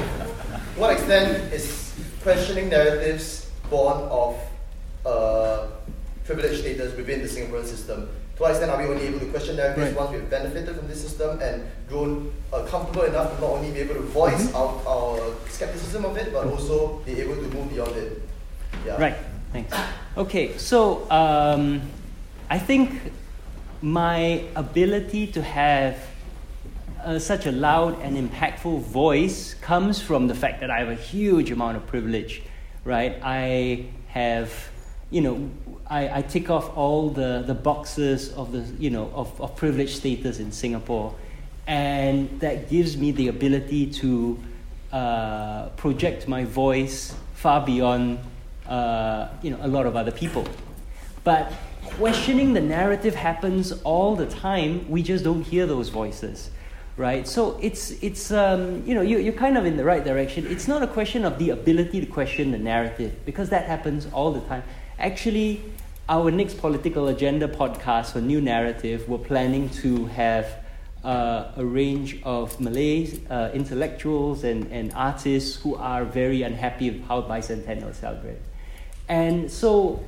what extent is questioning narratives born of privileged status within the Singaporean system? To what extent are we only able to question narratives once we've benefited from this system and grown comfortable enough to not only be able to voice out our skepticism of it, but also be able to move beyond it? Yeah. Right, thanks. Okay, so I think my ability to have such a loud and impactful voice comes from the fact that I have a huge amount of privilege, right? I have, I tick off all the boxes of the of privileged status in Singapore, and that gives me the ability to project my voice far beyond a lot of other people. But questioning the narrative happens all the time. We just don't hear those voices, right? So you're kind of in the right direction. It's not a question of the ability to question the narrative because that happens all the time. Actually, our next Political Agenda podcast for New Narrative, we're planning to have a range of Malay intellectuals and artists who are very unhappy with how Bicentennial is celebrated. And so,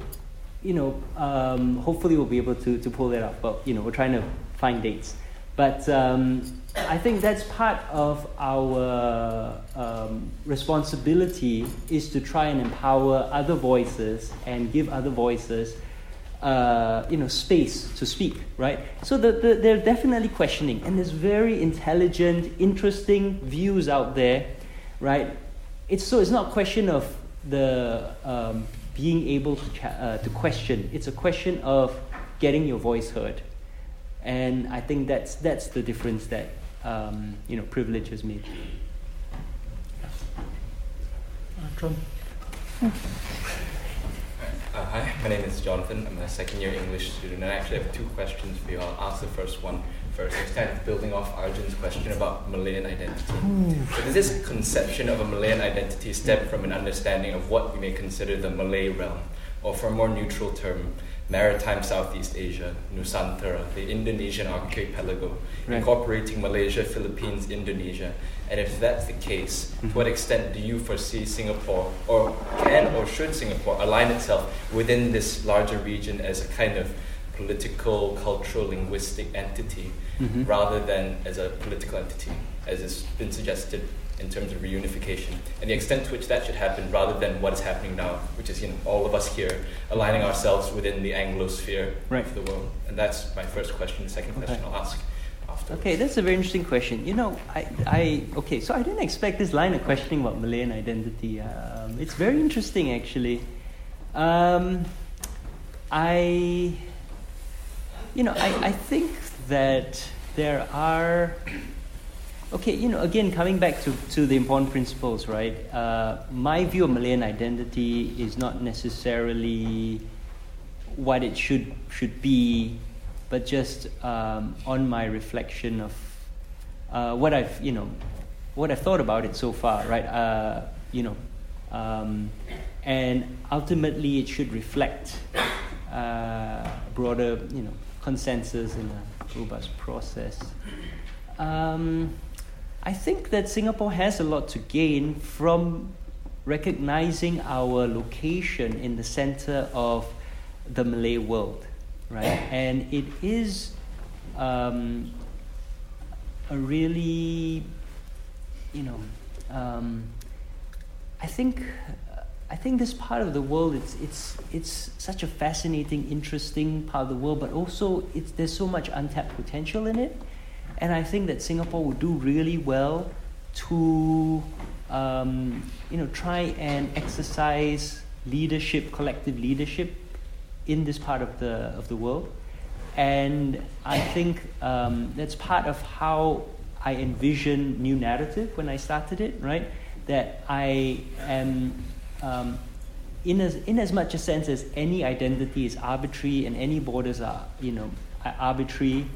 hopefully we'll be able to pull that up. But, we're trying to find dates. But I think that's part of our responsibility is to try and empower other voices and give other voices, space to speak, right? So they're definitely questioning, and there's very intelligent, interesting views out there, right? It's not a question of the being able to question. It's a question of getting your voice heard, and I think that's the difference that privilege has made. John. Hi, my name is Jonathan. I'm a second-year English student, and I actually have two questions for you. I'll ask the first one first, just kind of building off Arjun's question about Malayan identity. So does this conception of a Malayan identity stem from an understanding of what we may consider the Malay realm, or for a more neutral term, maritime Southeast Asia, Nusantara, the Indonesian archipelago, incorporating Malaysia, Philippines, Indonesia? And if that's the case, to what extent do you foresee Singapore, or can or should Singapore, align itself within this larger region as a kind of political, cultural, linguistic entity, rather than as a political entity, as has been suggested in terms of reunification, and the extent to which that should happen rather than what is happening now, which is, you know, all of us here aligning ourselves within the Anglo-sphere of the world? And that's my first question. The second question I'll ask afterwards. Okay, that's a very interesting question. You know, so I didn't expect this line of questioning about Malayan identity. It's very interesting, actually. I think that there are, again, coming back to the important principles, right? My view of Malayan identity is not necessarily what it should be, but just on my reflection of what I've thought about it so far, right? And ultimately, it should reflect broader, consensus in a robust process. I think that Singapore has a lot to gain from recognizing our location in the center of the Malay world, right? And it is a really, I think this part of the world, it's such a fascinating, interesting part of the world, but also there's so much untapped potential in it. And I think that Singapore would do really well to, try and exercise leadership, collective leadership, in this part of the world. And I think that's part of how I envision New Narrative when I started it, right? That I am, in as much a sense as any identity is arbitrary and any borders are, arbitrary.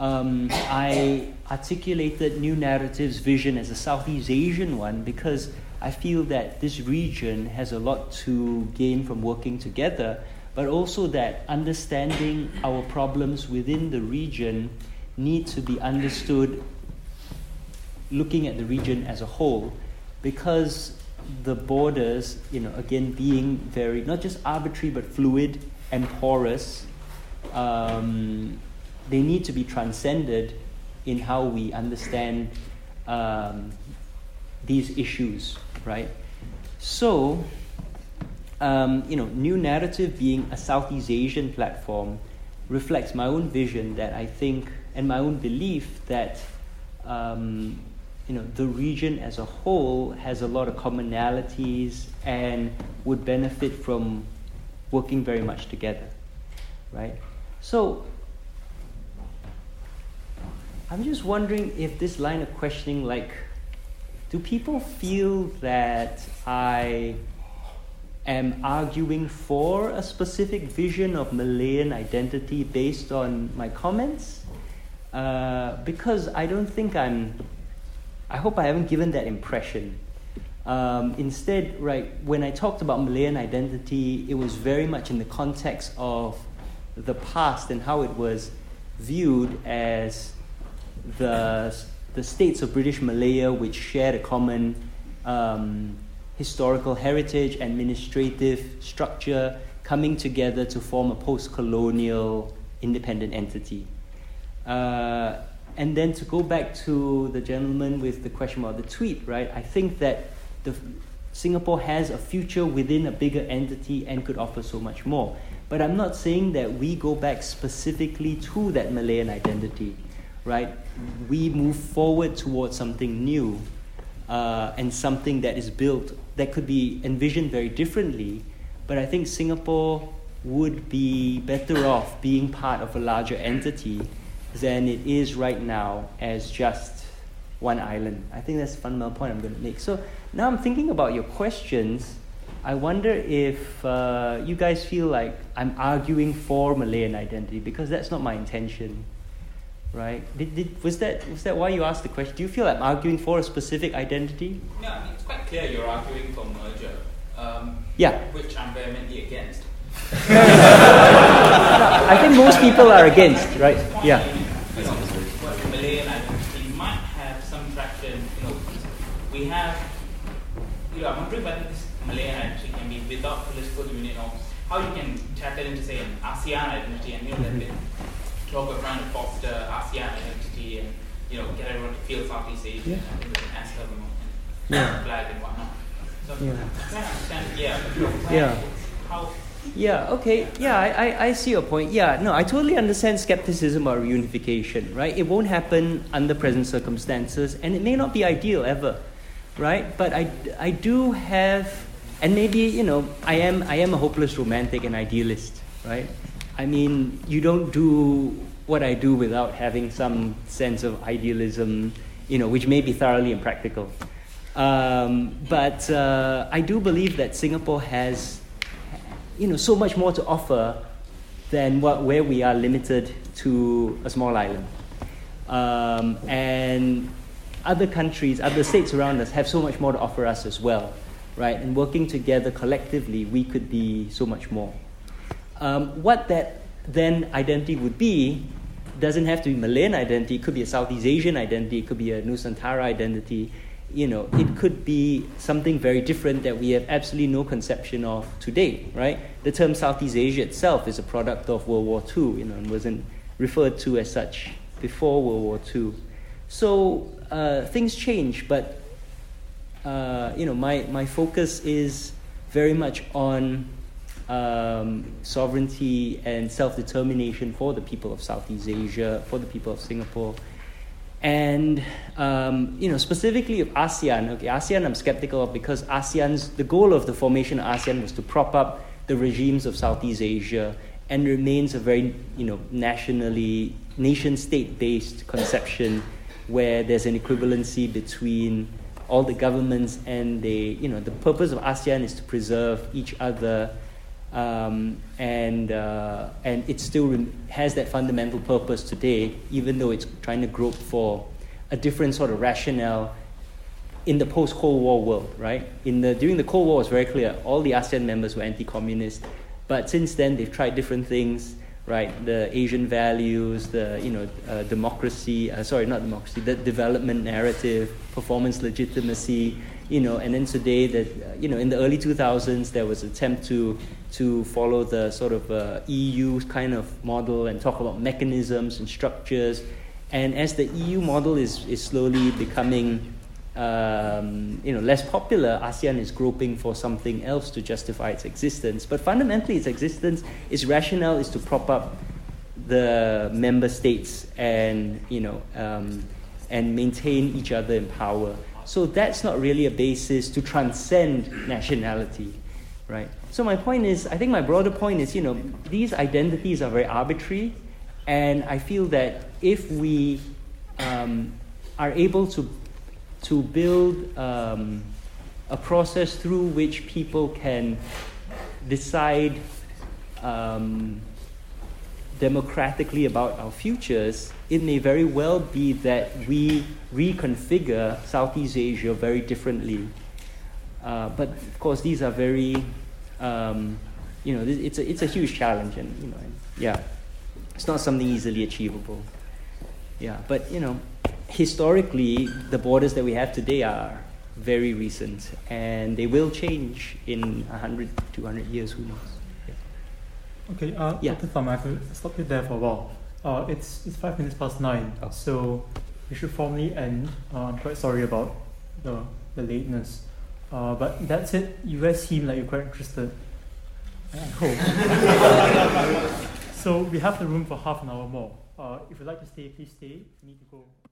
I articulated New Narrative's vision as a Southeast Asian one because I feel that this region has a lot to gain from working together, but also that understanding our problems within the region need to be understood looking at the region as a whole, because the borders, again, being very, not just arbitrary, but fluid and porous, they need to be transcended in how we understand these issues, right? So, New Narrative being a Southeast Asian platform reflects my own vision that I think, and my own belief that, the region as a whole has a lot of commonalities and would benefit from working very much together, right? So, I'm just wondering if this line of questioning, do people feel that I am arguing for a specific vision of Malayan identity based on my comments? Because I don't think I hope I haven't given that impression. Instead, right, when I talked about Malayan identity, it was very much in the context of the past and how it was viewed as the states of British Malaya, which shared a common historical heritage and administrative structure, coming together to form a post-colonial independent entity. And then to go back to the gentleman with the question about the tweet, right? I think that Singapore has a future within a bigger entity and could offer so much more. But I'm not saying that we go back specifically to that Malayan identity. Right, we move forward towards something new, and something that is built that could be envisioned very differently. But I think Singapore would be better off being part of a larger entity than it is right now as just one island. I think that's a fundamental point I'm going to make. So now I'm thinking about your questions. I wonder if you guys feel like I'm arguing for Malayan identity, because that's not my intention. right? Was that why you asked the question? Do you feel I'm arguing for a specific identity? No, I mean, it's quite clear you're arguing for merger. Which I'm vehemently against. No, I think most people are against, right? Yeah. You know, the Malayan identity might have some traction. You know, we have. You know, I'm wondering whether this Malayan identity can be without political union, or how you can tap into, say, an ASEAN identity, and you know, that talk of trying to foster ASEAN identity and, you know, get everyone to feel Southeast Asian and ASEAN and flag and whatnot. So how. Yeah, okay. Yeah, I see your point. Yeah, no, I totally understand skepticism about reunification, right? It won't happen under present circumstances, and it may not be ideal ever, right? But I do have, and maybe, you know, I am a hopeless romantic and idealist, right? I mean, you don't do what I do without having some sense of idealism, you know, which may be thoroughly impractical. But I do believe that Singapore has, you know, so much more to offer than where we are limited to a small island. And other countries, other states around us have so much more to offer us as well, right? And working together collectively, we could be so much more. What that then identity would be doesn't have to be Malayan identity. It could be a Southeast Asian identity. It could be a Nusantara identity. You know, it could be something very different that we have absolutely no conception of today, right? The term Southeast Asia itself is a product of World War II, you know, and wasn't referred to as such before World War II. So things change, but, you know, my focus is very much on sovereignty and self-determination for the people of Southeast Asia, for the people of Singapore. And, you know, specifically of ASEAN. Okay, ASEAN I'm skeptical of because the goal of the formation of ASEAN was to prop up the regimes of Southeast Asia and remains a very, you know, nation-state-based conception where there's an equivalency between all the governments and you know, the purpose of ASEAN is to preserve each other and it still has that fundamental purpose today, even though it's trying to grope for a different sort of rationale in the post-Cold War world, right? During the Cold War, it was very clear all the ASEAN members were anti-communist, but since then they've tried different things, right? The Asian values, the the development narrative, performance legitimacy. You know, and then today that, you know, in the early 2000s, there was an attempt to follow the sort of EU kind of model and talk about mechanisms and structures. And as the EU model is slowly becoming, you know, less popular, ASEAN is groping for something else to justify its existence. But fundamentally, its existence, its rationale is to prop up the member states and, you know, and maintain each other in power. So that's not really a basis to transcend nationality, right? So my point is, I think my broader point is, you know, these identities are very arbitrary, and I feel that if we are able to build a process through which people can decide democratically about our futures, it may very well be that we reconfigure Southeast Asia very differently. But of course, these are very, you know, it's a huge challenge, and you know, it's not something easily achievable. Yeah, but you know, historically, the borders that we have today are very recent, and they will change in 100, 200 years. Who knows? Okay, Dr. Thum, I have to stop you there for a while. It's 5 minutes past 9, so we should formally end. I'm quite sorry about the lateness. But that's it. You guys seem like you're quite interested. I hope. So we have the room for half an hour more. If you'd like to stay, please stay. You need to go.